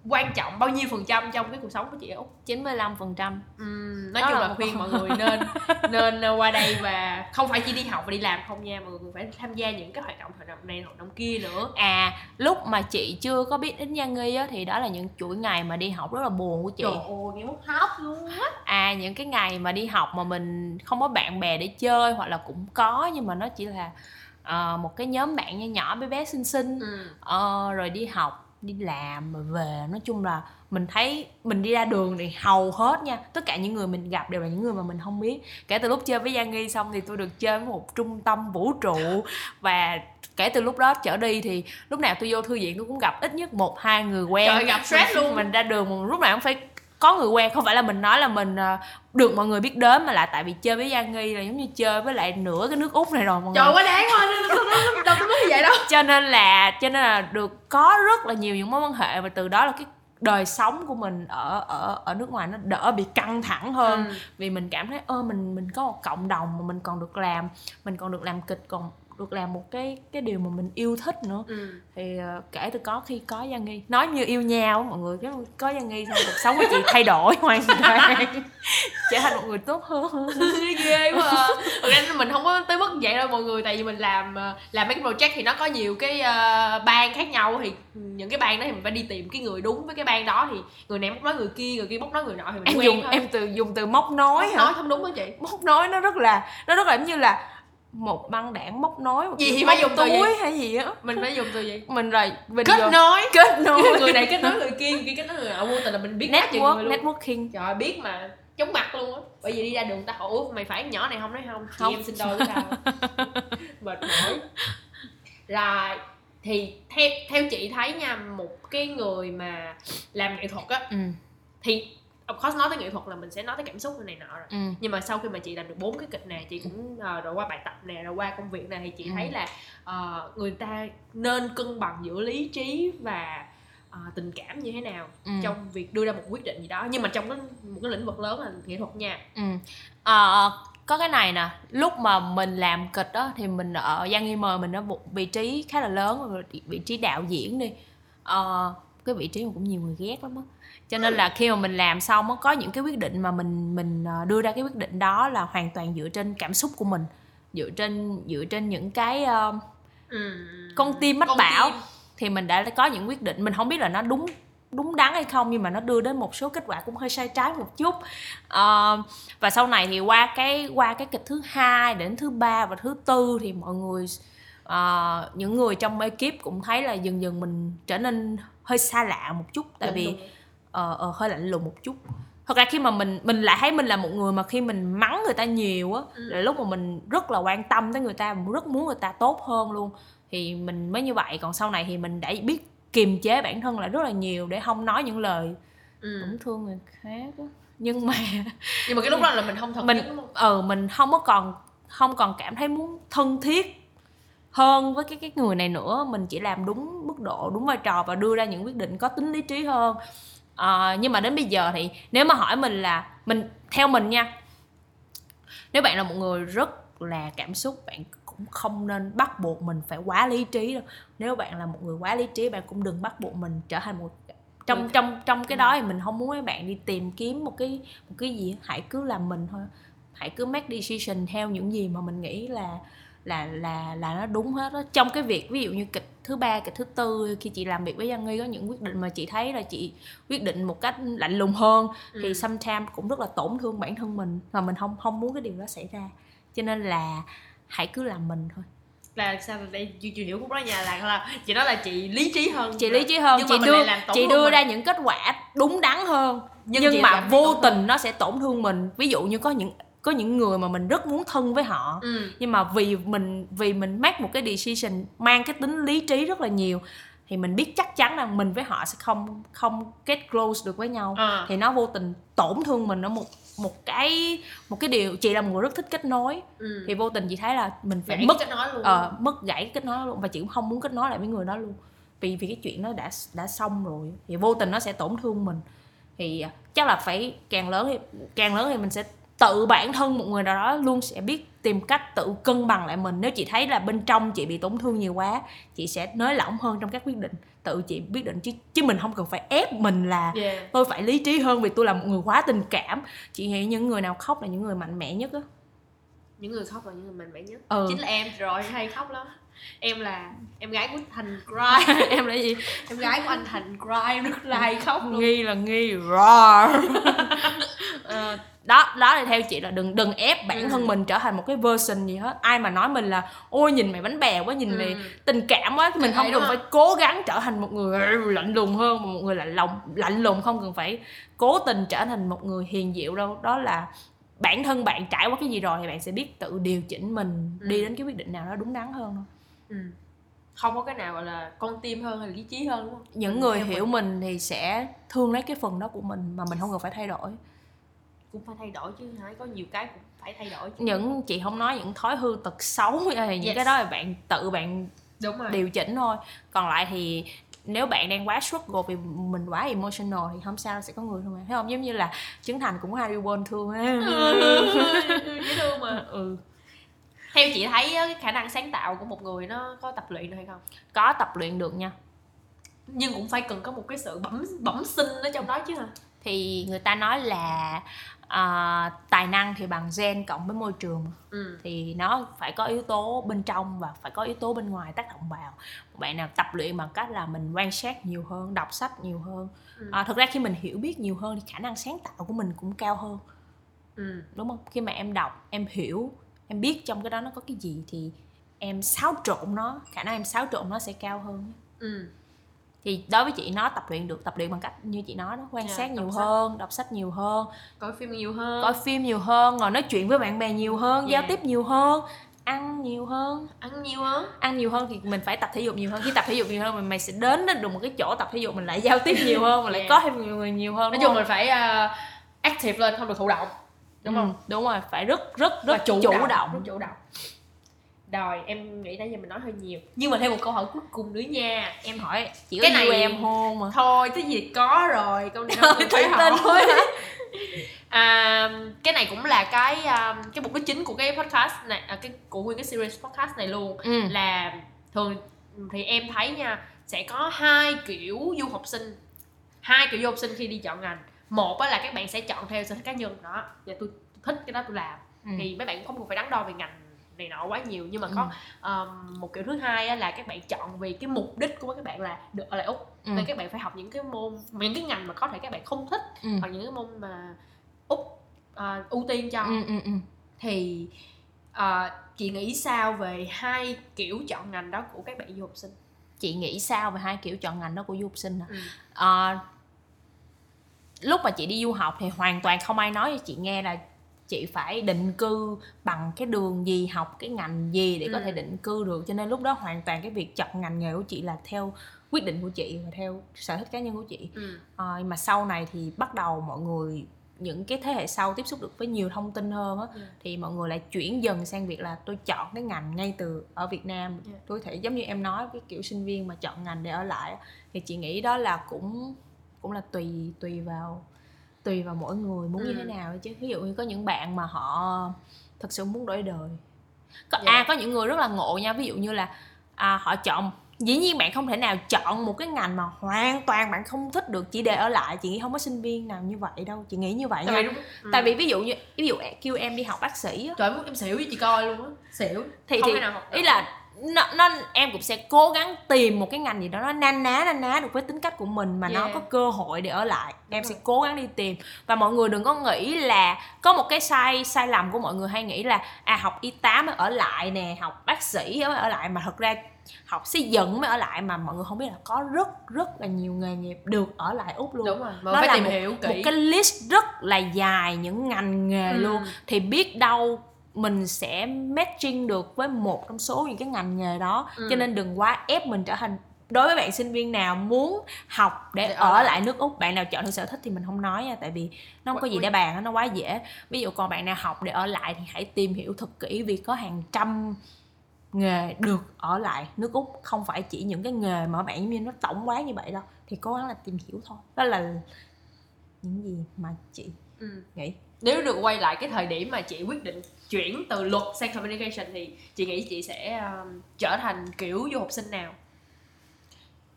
quan trọng bao nhiêu phần trăm trong cái cuộc sống của chị Úc? chín mươi lăm phần trăm. Ừ, nói đó chung là, là khuyên mọi người nên nên qua đây, và không phải chỉ đi học và đi làm không nha, mọi người phải tham gia những cái hoạt động hoạt động này hoạt động kia nữa. À, lúc mà chị chưa có biết đến Giang Nghi á thì đó là những chuỗi ngày mà đi học rất là buồn của chị. Trời ơi, nghe mất hấp luôn á. À, những cái ngày mà đi học mà mình không có bạn bè để chơi, hoặc là cũng có nhưng mà nó chỉ là uh, một cái nhóm bạn nhỏ nhỏ bé bé xinh xinh. Ừ. Uh, rồi đi học, đi làm rồi về, nói chung là mình thấy mình đi ra đường thì hầu hết nha, tất cả những người mình gặp đều là những người mà mình không biết. Kể từ lúc chơi với Giang Nghi xong thì tôi được chơi với một trung tâm vũ trụ, và kể từ lúc đó trở đi thì lúc nào tôi vô thư viện tôi cũng gặp ít nhất một hai người quen. Trời, gặp stress luôn. Mình ra đường mình lúc nào cũng phải có người quen, không phải là mình nói là mình được mọi người biết đến, mà là tại vì chơi với Giang Nghi là giống như chơi với lại nửa cái nước Úc này rồi mọi trời người. Trời quá đáng quá, đâu có như vậy đâu. Cho nên là cho nên là được có rất là nhiều những mối quan hệ, và từ đó là cái đời sống của mình ở ở ở nước ngoài nó đỡ bị căng thẳng hơn. Ừ. Vì mình cảm thấy ơ mình mình có một cộng đồng mà mình còn được làm, mình còn được làm kịch, còn được làm một cái cái điều mà mình yêu thích nữa. Ừ. Thì uh, kể từ có khi có Giang Nhi, nói như yêu nhau mọi người, có Giang Nhi xong cuộc sống của chị thay đổi hoàn toàn, trở thành một người tốt hơn. Ghê quá à. Thật ra mình không có tới mức vậy đâu mọi người, tại vì mình làm làm mấy cái project thì nó có nhiều cái uh, bang khác nhau, thì những cái bang đó thì mình phải đi tìm cái người đúng với cái bang đó, thì người này móc nói người kia, người kia móc nói người nọ, thì mình em quen dùng thôi. Em từ dùng từ móc nói móc hả? Nói không đúng đó chị, móc nói nó rất là nó rất là giống như là một băng đảng móc nói một gì, phải dùng từ gì hay gì á, mình phải dùng từ gì mình rồi mình kết dùng. Nối kết nối người này kết nối người kia, người kia kết nối người nọ, vô tình là mình biết hết chuyện người luôn. Networking trời ơi, biết mà chống mặt luôn á, bởi vì đi ra đường ta hỏi ủa mày phải nhỏ này không, nói không, không. Chị em xin đôi với tao. Mệt mỏi rồi. Thì theo theo chị thấy nha, một cái người mà làm nghệ thuật á, ừ. thì of course nói tới nghệ thuật là mình sẽ nói tới cảm xúc này nọ rồi, ừ. nhưng mà sau khi mà chị làm được bốn cái kịch này, chị cũng uh, rồi qua bài tập nè, rồi qua công việc này, thì chị ừ. thấy là uh, người ta nên cân bằng giữa lý trí và uh, tình cảm như thế nào ừ. trong việc đưa ra một quyết định gì đó, nhưng mà trong cái, một cái lĩnh vực lớn là nghệ thuật nha. ừ. uh, Có cái này nè, lúc mà mình làm kịch đó thì mình ở Giang Nhi mời mình ở một vị trí khá là lớn, vị trí đạo diễn đi, uh, cái vị trí mà cũng nhiều người ghét lắm á, cho nên là khi mà mình làm xong á, có những cái quyết định mà mình mình đưa ra cái quyết định đó là hoàn toàn dựa trên cảm xúc của mình, dựa trên dựa trên những cái uh, ừ. con tim mách bảo tim. Thì mình đã có những quyết định, mình không biết là nó đúng đúng đắn hay không, nhưng mà nó đưa đến một số kết quả cũng hơi sai trái một chút. Uh, và sau này thì qua cái qua cái kịch thứ hai đến thứ ba và thứ tư thì mọi người uh, những người trong ekip cũng thấy là dần dần mình trở nên hơi xa lạ một chút, tại đúng vì đúng. Ờ, ờ, hơi lạnh lùng một chút. Thật ra khi mà mình mình lại thấy mình là một người mà khi mình mắng người ta nhiều á, ừ. là lúc mà mình rất là quan tâm tới người ta, mình rất muốn người ta tốt hơn luôn, thì mình mới như vậy. Còn sau này thì mình đã biết kiềm chế bản thân lại rất là nhiều để không nói những lời tổn ừ. thương người khác á. Nhưng mà nhưng mà cái lúc đó là mình không thật mình, đúng không? Ừ, mình không có còn không còn cảm thấy muốn thân thiết hơn với cái cái người này nữa, mình chỉ làm đúng mức độ, đúng vai trò và đưa ra những quyết định có tính lý trí hơn. À, nhưng mà đến bây giờ thì nếu mà hỏi mình là mình theo mình nha, nếu bạn là một người rất là cảm xúc, bạn cũng không nên bắt buộc mình phải quá lý trí đâu. Nếu bạn là một người quá lý trí, bạn cũng đừng bắt buộc mình trở thành một trong trong trong cái đó. Thì mình không muốn các bạn đi tìm kiếm một cái một cái gì, hãy cứ làm mình thôi, hãy cứ make decision theo những gì mà mình nghĩ là là là là nó đúng hết đó. Trong cái việc ví dụ như kịch thứ ba, kịch thứ tư, khi chị làm việc với Giang Nhi có những quyết định mà chị thấy là chị quyết định một cách lạnh lùng hơn, ừ. thì sometimes cũng rất là tổn thương bản thân mình, mà mình không không muốn cái điều đó xảy ra, cho nên là hãy cứ làm mình thôi. Là sao vậy? Chị hiểu khúc đó nha, là, là chị nói là chị lý trí hơn, chị lý trí hơn, nhưng chị mà đưa chị đưa ra những kết quả đúng đắn hơn, nhưng, nhưng mà vô tình hơn. Nó sẽ tổn thương mình. Ví dụ như có những có những người mà mình rất muốn thân với họ, ừ. nhưng mà vì mình vì mình make một cái decision mang cái tính lý trí rất là nhiều, thì mình biết chắc chắn rằng mình với họ sẽ không không get close được với nhau, à. thì nó vô tình tổn thương mình ở một một cái một cái điều. Chị là một người rất thích kết nối, ừ. thì vô tình chị thấy là mình phải gãy mất kết nối luôn. Uh, mất gãy kết nối luôn, và chị cũng không muốn kết nối lại với người đó luôn, vì vì cái chuyện nó đã đã xong rồi, thì vô tình nó sẽ tổn thương mình. Thì chắc là phải càng lớn thì càng lớn thì mình sẽ tự bản thân một người nào đó luôn sẽ biết tìm cách tự cân bằng lại mình. Nếu chị thấy là bên trong chị bị tổn thương nhiều quá, chị sẽ nới lỏng hơn trong các quyết định, tự chị quyết định, chứ chứ mình không cần phải ép mình là yeah. tôi phải lý trí hơn vì tôi là một người quá tình cảm. Chị nghĩ những người nào khóc là những người mạnh mẽ nhất á, những người khóc là những người mạnh mẽ nhất, ừ. chính là em rồi, hay khóc lắm. Em là em gái của Thành Cry. Em là gì? Em gái của anh Thành Cry, nước lai khóc luôn. Nghi là nghi roar. uh, đó đó là theo chị là đừng đừng ép bản ừ. thân mình trở thành một cái version gì hết. Ai mà nói mình là ôi nhìn mày bánh bè quá, nhìn ừ. mày tình cảm quá, thì mình không cần phải cố gắng trở thành một người lạnh lùng hơn, một người lạnh lùng lạnh lùng không cần phải cố tình trở thành một người hiền dịu đâu. Đó là bản thân bạn trải qua cái gì rồi thì bạn sẽ biết tự điều chỉnh mình ừ. đi đến cái quyết định nào đó đúng đắn hơn thôi. Ừ. Không có cái nào gọi là con tim hơn hay lý trí hơn, đúng không? Những người Theo hiểu mình. mình thì sẽ thương lấy cái phần đó của mình, mà mình không cần phải thay đổi. Cũng phải thay đổi chứ hả? Có nhiều cái cũng phải thay đổi chứ. Những chị không nói những thói hư tật xấu thì những yes. cái đó là bạn tự bạn đúng rồi. Điều chỉnh thôi. Còn lại thì nếu bạn đang quá struggle vì mình quá emotional thì không sao, sẽ có người thôi mà. Thấy không? Giống như là Trấn Thành cũng có Harry Potter thương á. Dễ thương mà. Ừ. Theo chị thấy cái khả năng sáng tạo của một người nó có tập luyện được hay không? Có tập luyện được nha, nhưng cũng phải cần có một cái sự bẩm bẩm sinh ở trong đó chứ hả? Thì người ta nói là uh, tài năng thì bằng gen cộng với môi trường, ừ. Thì nó phải có yếu tố bên trong và phải có yếu tố bên ngoài tác động vào. Bạn nào tập luyện bằng cách là mình quan sát nhiều hơn, đọc sách nhiều hơn, ừ. uh, Thực ra khi mình hiểu biết nhiều hơn thì khả năng sáng tạo của mình cũng cao hơn, ừ. Đúng không? Khi mà em đọc, em hiểu, em biết trong cái đó nó có cái gì thì em xáo trộn nó, khả năng em xáo trộn nó sẽ cao hơn, ừ. Thì đối với chị nó tập luyện được, tập luyện bằng cách như chị nói đó, quan yeah, sát nhiều sách. hơn, đọc sách nhiều hơn, coi phim nhiều hơn, coi phim nhiều hơn, ngồi nói chuyện với bạn bè nhiều hơn, yeah. giao tiếp nhiều hơn, ăn nhiều hơn, ăn nhiều hơn, ăn nhiều hơn thì mình phải tập thể dục nhiều hơn. Khi tập thể dục nhiều hơn mình mày sẽ đến được một cái chỗ tập thể dục mình lại giao tiếp nhiều hơn, mình yeah. lại có thêm nhiều người nhiều hơn. Nói chung mình phải uh, active lên, không được thụ động, đúng ừ. không? Đúng rồi, phải rất rất rất chủ, chủ động, động. Rất chủ động. Rồi, em nghĩ nãy giờ mình nói hơi nhiều. Nhưng mà thêm một câu hỏi cuối cùng nữa nha. Em hỏi chỉ có cái này em hôn mà. Thôi, cái gì có rồi. Câu này không phải hỏi. à, cái này cũng là cái cái mục đích chính của cái podcast này, cái của nguyên cái series podcast này luôn, ừ. Là thường thì em thấy nha, sẽ có hai kiểu du học sinh. Hai kiểu du học sinh khi đi chọn ngành. Một là các bạn sẽ chọn theo sở thích cá nhân đó. Và tôi thích cái đó tôi làm. Ừ. Thì mấy bạn cũng không cần phải đắn đo về ngành này nọ quá nhiều, nhưng mà có ừ. um, một kiểu thứ hai á, là các bạn chọn vì cái mục đích của các bạn là được ở lại Úc, ừ. nên các bạn phải học những cái môn, những cái ngành mà có thể các bạn không thích, ừ. hoặc những cái môn mà Úc uh, ưu tiên cho, ừ, ừ, ừ. Thì uh, chị nghĩ sao về hai kiểu chọn ngành đó của các bạn du học sinh? Chị nghĩ sao về hai kiểu chọn ngành đó của du học sinh? ừ. uh, Lúc mà chị đi du học thì hoàn toàn không ai nói cho chị nghe là chị phải định cư bằng cái đường gì, học cái ngành gì để ừ. có thể định cư được. Cho nên lúc đó hoàn toàn cái việc chọn ngành nghề của chị là theo quyết định của chị và theo sở thích cá nhân của chị. ừ. à, Mà sau này thì bắt đầu mọi người, những cái thế hệ sau tiếp xúc được với nhiều thông tin hơn á, ừ. thì mọi người lại chuyển dần sang việc là tôi chọn cái ngành ngay từ ở Việt Nam. ừ. Tôi thể giống như em nói, cái kiểu sinh viên mà chọn ngành để ở lại. Thì chị nghĩ đó là cũng, cũng là tùy, tùy vào tùy vào mỗi người muốn ừ. như thế nào chứ. Ví dụ như có những bạn mà họ thật sự muốn đổi đời, có, dạ. à, có những người rất là ngộ nha. Ví dụ như là à, họ chọn, dĩ nhiên bạn không thể nào chọn một cái ngành mà hoàn toàn bạn không thích được chỉ để ở lại. Chị nghĩ không có sinh viên nào như vậy đâu, chị nghĩ như vậy tại nha. Vì, ừ. tại vì ví dụ như ví dụ kêu em đi học bác sĩ á, trời ơi em xỉu với chị coi luôn á, xỉu thì, không thì nào học ý là nó, nó em cũng sẽ cố gắng tìm một cái ngành gì đó nó na ná na ná được với tính cách của mình mà yeah. nó có cơ hội để ở lại. Đúng em rồi. Sẽ cố gắng đi tìm. Và mọi người đừng có nghĩ là có một cái sai sai lầm của mọi người hay nghĩ là à học y tá mới ở lại nè, học bác sĩ mới ở lại, mà thật ra học xây dựng mới ở lại, mà mọi người không biết là có rất rất là nhiều nghề nghiệp được ở lại Úc luôn. Đúng rồi, mà phải là tìm một, hiểu kỹ. Một cái list rất là dài những ngành nghề ừ. luôn, thì biết đâu mình sẽ matching được với một trong số những cái ngành nghề đó. ừ. Cho nên đừng quá ép mình trở thành. Đối với bạn sinh viên nào muốn học để, để ở lại nước Úc, bạn nào chọn theo sở thích thì mình không nói nha, tại vì nó không có gì để bàn, nó quá dễ. Ví dụ còn bạn nào học để ở lại thì hãy tìm hiểu thật kỹ, vì có hàng trăm nghề được ở lại nước Úc, không phải chỉ những cái nghề mà bạn như nó tổng quát như vậy đâu. Thì cố gắng là tìm hiểu thôi. Đó là những gì mà chị ừ. nghĩ. Nếu được quay lại cái thời điểm mà chị quyết định chuyển từ luật sang communication thì chị nghĩ chị sẽ uh, trở thành kiểu du học sinh nào?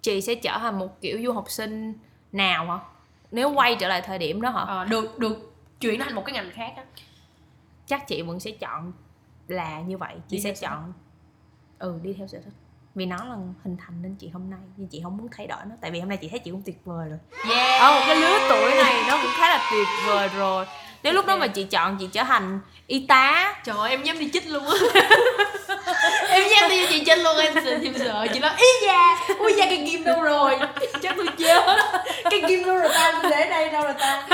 Chị sẽ trở thành một kiểu du học sinh nào hả? Nếu quay trở lại thời điểm đó hả? Ờ, được được chuyển thành một cái ngành khác á. Chắc chị vẫn sẽ chọn là như vậy. Chị đi sẽ chọn ừ đi theo sở thích. Vì nó là hình thành nên chị hôm nay, nhưng chị không muốn thay đổi nó. Tại vì hôm nay chị thấy chị cũng tuyệt vời rồi. Yeah. Ở một cái lứa tuổi này nó cũng khá là tuyệt vời rồi. Nếu lúc đó mà chị chọn chị trở thành y tá, trời ơi em dám đi chích luôn á. Em dám đi chị chích luôn, em sợ, em sợ chị nói ý da, ui da cái kim đâu rồi, chắc tôi chết, cái kim đâu rồi ta, để đây đâu rồi ta.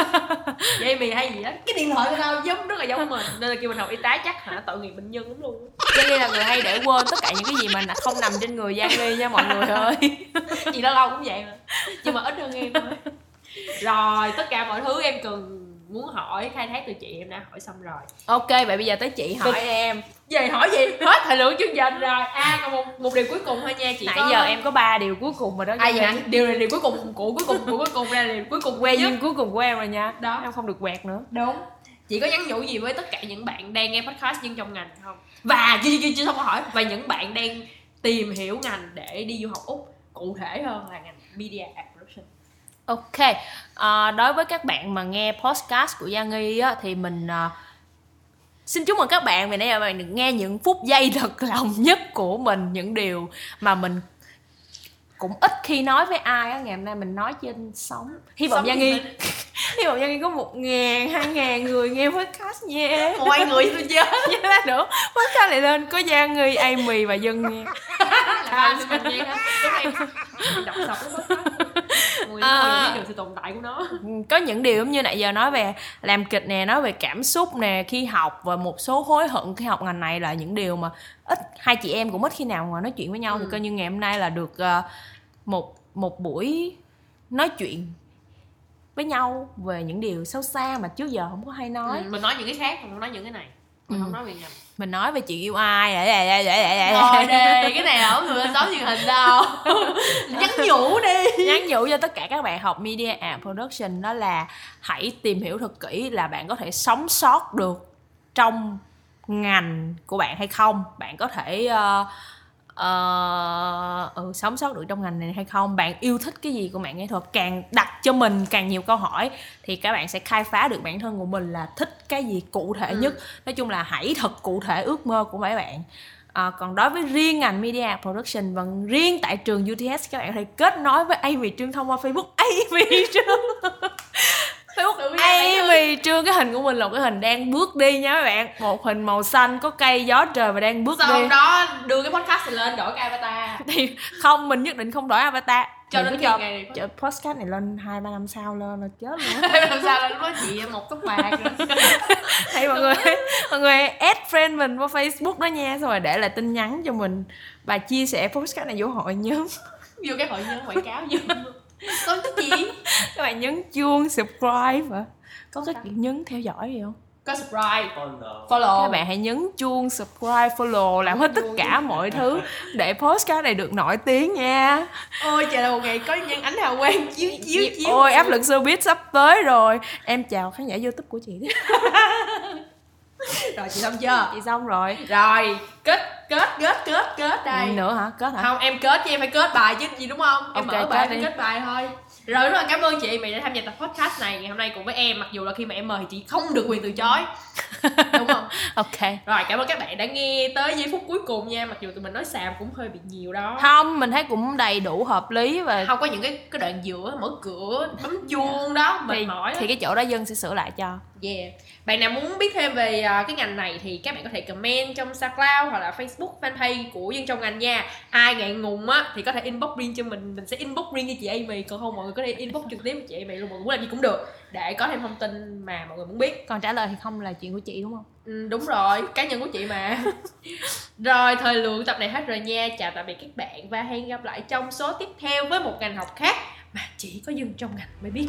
Vậy mày hay gì đó, cái điện thoại của tao giống rất là giống mình, nên là kêu mình học y tá chắc hả, tội nghiệp bệnh nhân lắm luôn. Giang Nhi là người hay để quên tất cả những cái gì mà không nằm trên người Giang Nhi nha mọi người ơi. Chị lâu lâu cũng vậy mà, nhưng mà ít hơn em thôi. Rồi tất cả mọi thứ em cần muốn hỏi khai thác từ chị em đã hỏi xong rồi. Ok, vậy bây giờ tới chị hỏi Được. em. Vậy hỏi gì? Hết thời lượng chương trình rồi. À còn một, một điều cuối cùng thôi nha chị. Nãy có... giờ em có ba điều cuối cùng rồi đó. À vậy anh, điều này điều cuối cùng của cuối cùng của cuối cùng ra, điều cuối cùng que nhất. Cuối cùng của em rồi nha. Đó, em không được quẹt nữa. Đúng. Chị có nhắn nhủ gì với tất cả những bạn đang nghe podcast Dân Trong Ngành không? Và chưa chưa chưa không có hỏi và những bạn đang tìm hiểu ngành để đi du học Úc, cụ thể hơn là ngành media and production. Ok, à, đối với các bạn mà nghe podcast của Giang Nhi á, thì mình à, xin chúc mừng các bạn vì nãy giờ bạn được nghe những phút giây thật lòng nhất của mình, những điều mà mình cũng ít khi nói với ai á. Ngày hôm nay mình nói trên sóng. Hy vọng Giang Nhi Hy vọng Giang Nhi có một ngàn, hai ngàn người nghe podcast nha. Một ai người tôi chết nha nữa. Podcast lại lên có Giang Nhi, Amy và Dân nghe. Là ba mình nghe ha. Đọc đọc người à, được sự tồn tại của nó. Có những điều như nãy giờ nói về làm kịch nè, nói về cảm xúc nè khi học, và một số hối hận khi học ngành này là những điều mà ít hai chị em cũng ít khi nào mà nói chuyện với nhau. Ừ. Thì coi như ngày hôm nay là được uh, một một buổi nói chuyện với nhau về những điều sâu xa mà trước giờ không có hay nói. Ừ, mình nói những cái khác, mình không nói những cái này. Mình ừ. không nói về ngành. Mình nói về chuyện yêu ai để để để để rồi đi, cái này là không thường lên sóng truyền hình đâu. Nhắn nhủ đi nhắn nhủ cho tất cả các bạn học media and production, đó là hãy tìm hiểu thật kỹ là bạn có thể sống sót được trong ngành của bạn hay không, bạn có thể uh, uh, ừ, sống sót được trong ngành này hay không, bạn yêu thích cái gì của bạn nghệ thuật. Càng đặt cho mình càng nhiều câu hỏi thì các bạn sẽ khai phá được bản thân của mình là thích cái gì cụ thể nhất. Ừ. Nói chung là hãy thật cụ thể ước mơ của mấy bạn. À, còn đối với riêng ngành media production và riêng tại trường U T S, các bạn có thể kết nối với Amy Trương thông qua Facebook Amy Trương. Facebook Amy Trương, cái hình của mình là một cái hình đang bước đi nha các bạn, một hình màu xanh có cây gió trời và đang bước sau đi. Sau đó đưa cái podcast này lên đổi cái avatar thì không, mình nhất định không đổi avatar cho đến cho ngày này. Podcast này lên hai ba năm sau lên là chết luôn. Hai ba năm sau lên có chị một tóc bạc rồi. Hay mọi người mọi người add friend mình qua Facebook đó nha, xong rồi để lại tin nhắn cho mình và chia sẻ podcast này vô hội nhóm, vô cái hội nhóm quảng cáo vô. Có cái gì các bạn nhấn chuông subscribe hả? Có cái chuyện nhấn theo dõi gì không? Có subscribe follow. follow Các bạn hãy nhấn chuông subscribe follow, làm hết tất cả mọi thứ để podcast này được nổi tiếng nha. Ôi trời ơi, một ngày có những ánh hào quang chiếu chiếu chiếu. Ôi áp lực showbiz sắp tới rồi. Em chào khán giả YouTube của chị đi. Rồi chị xong chưa? Chị xong rồi. Rồi kết kết kết kết kết đây. Nữa hả? Kết hả? Không, em kết chứ, em phải kết bài chứ gì đúng không? Em okay, mở bài em kết bài thôi. Rồi rất là cảm ơn chị mày đã tham gia tập podcast này ngày hôm nay cùng với em, mặc dù là khi mà em mời thì chị không được quyền từ chối. Đúng không? Ok. Rồi cảm ơn các bạn đã nghe tới giây phút cuối cùng nha, mặc dù tụi mình nói xàm cũng hơi bị nhiều đó. Không, mình thấy cũng đầy đủ hợp lý và không có những cái cái đoạn giữa mở cửa, bấm chuông đó mệt mỏi. Thì cái chỗ đó Dân sẽ sửa lại cho. Yeah. Bạn nào muốn biết thêm về cái ngành này thì các bạn có thể comment trong SoundCloud hoặc là Facebook fanpage của Dân Trong Ngành nha. Ai ngại ngùng á thì có thể inbox riêng cho mình, mình sẽ inbox riêng cho chị Amy, còn không mọi người có thể inbox trực tiếp với chị Amy luôn, mọi người muốn làm gì cũng được để có thêm thông tin mà mọi người muốn biết. Còn trả lời thì không là chuyện của chị đúng không? Ừ, đúng rồi, cá nhân của chị mà. Rồi thời lượng tập này hết rồi nha. Chào tạm biệt các bạn và hẹn gặp lại trong số tiếp theo với một ngành học khác mà chỉ có Dân Trong Ngành mới biết.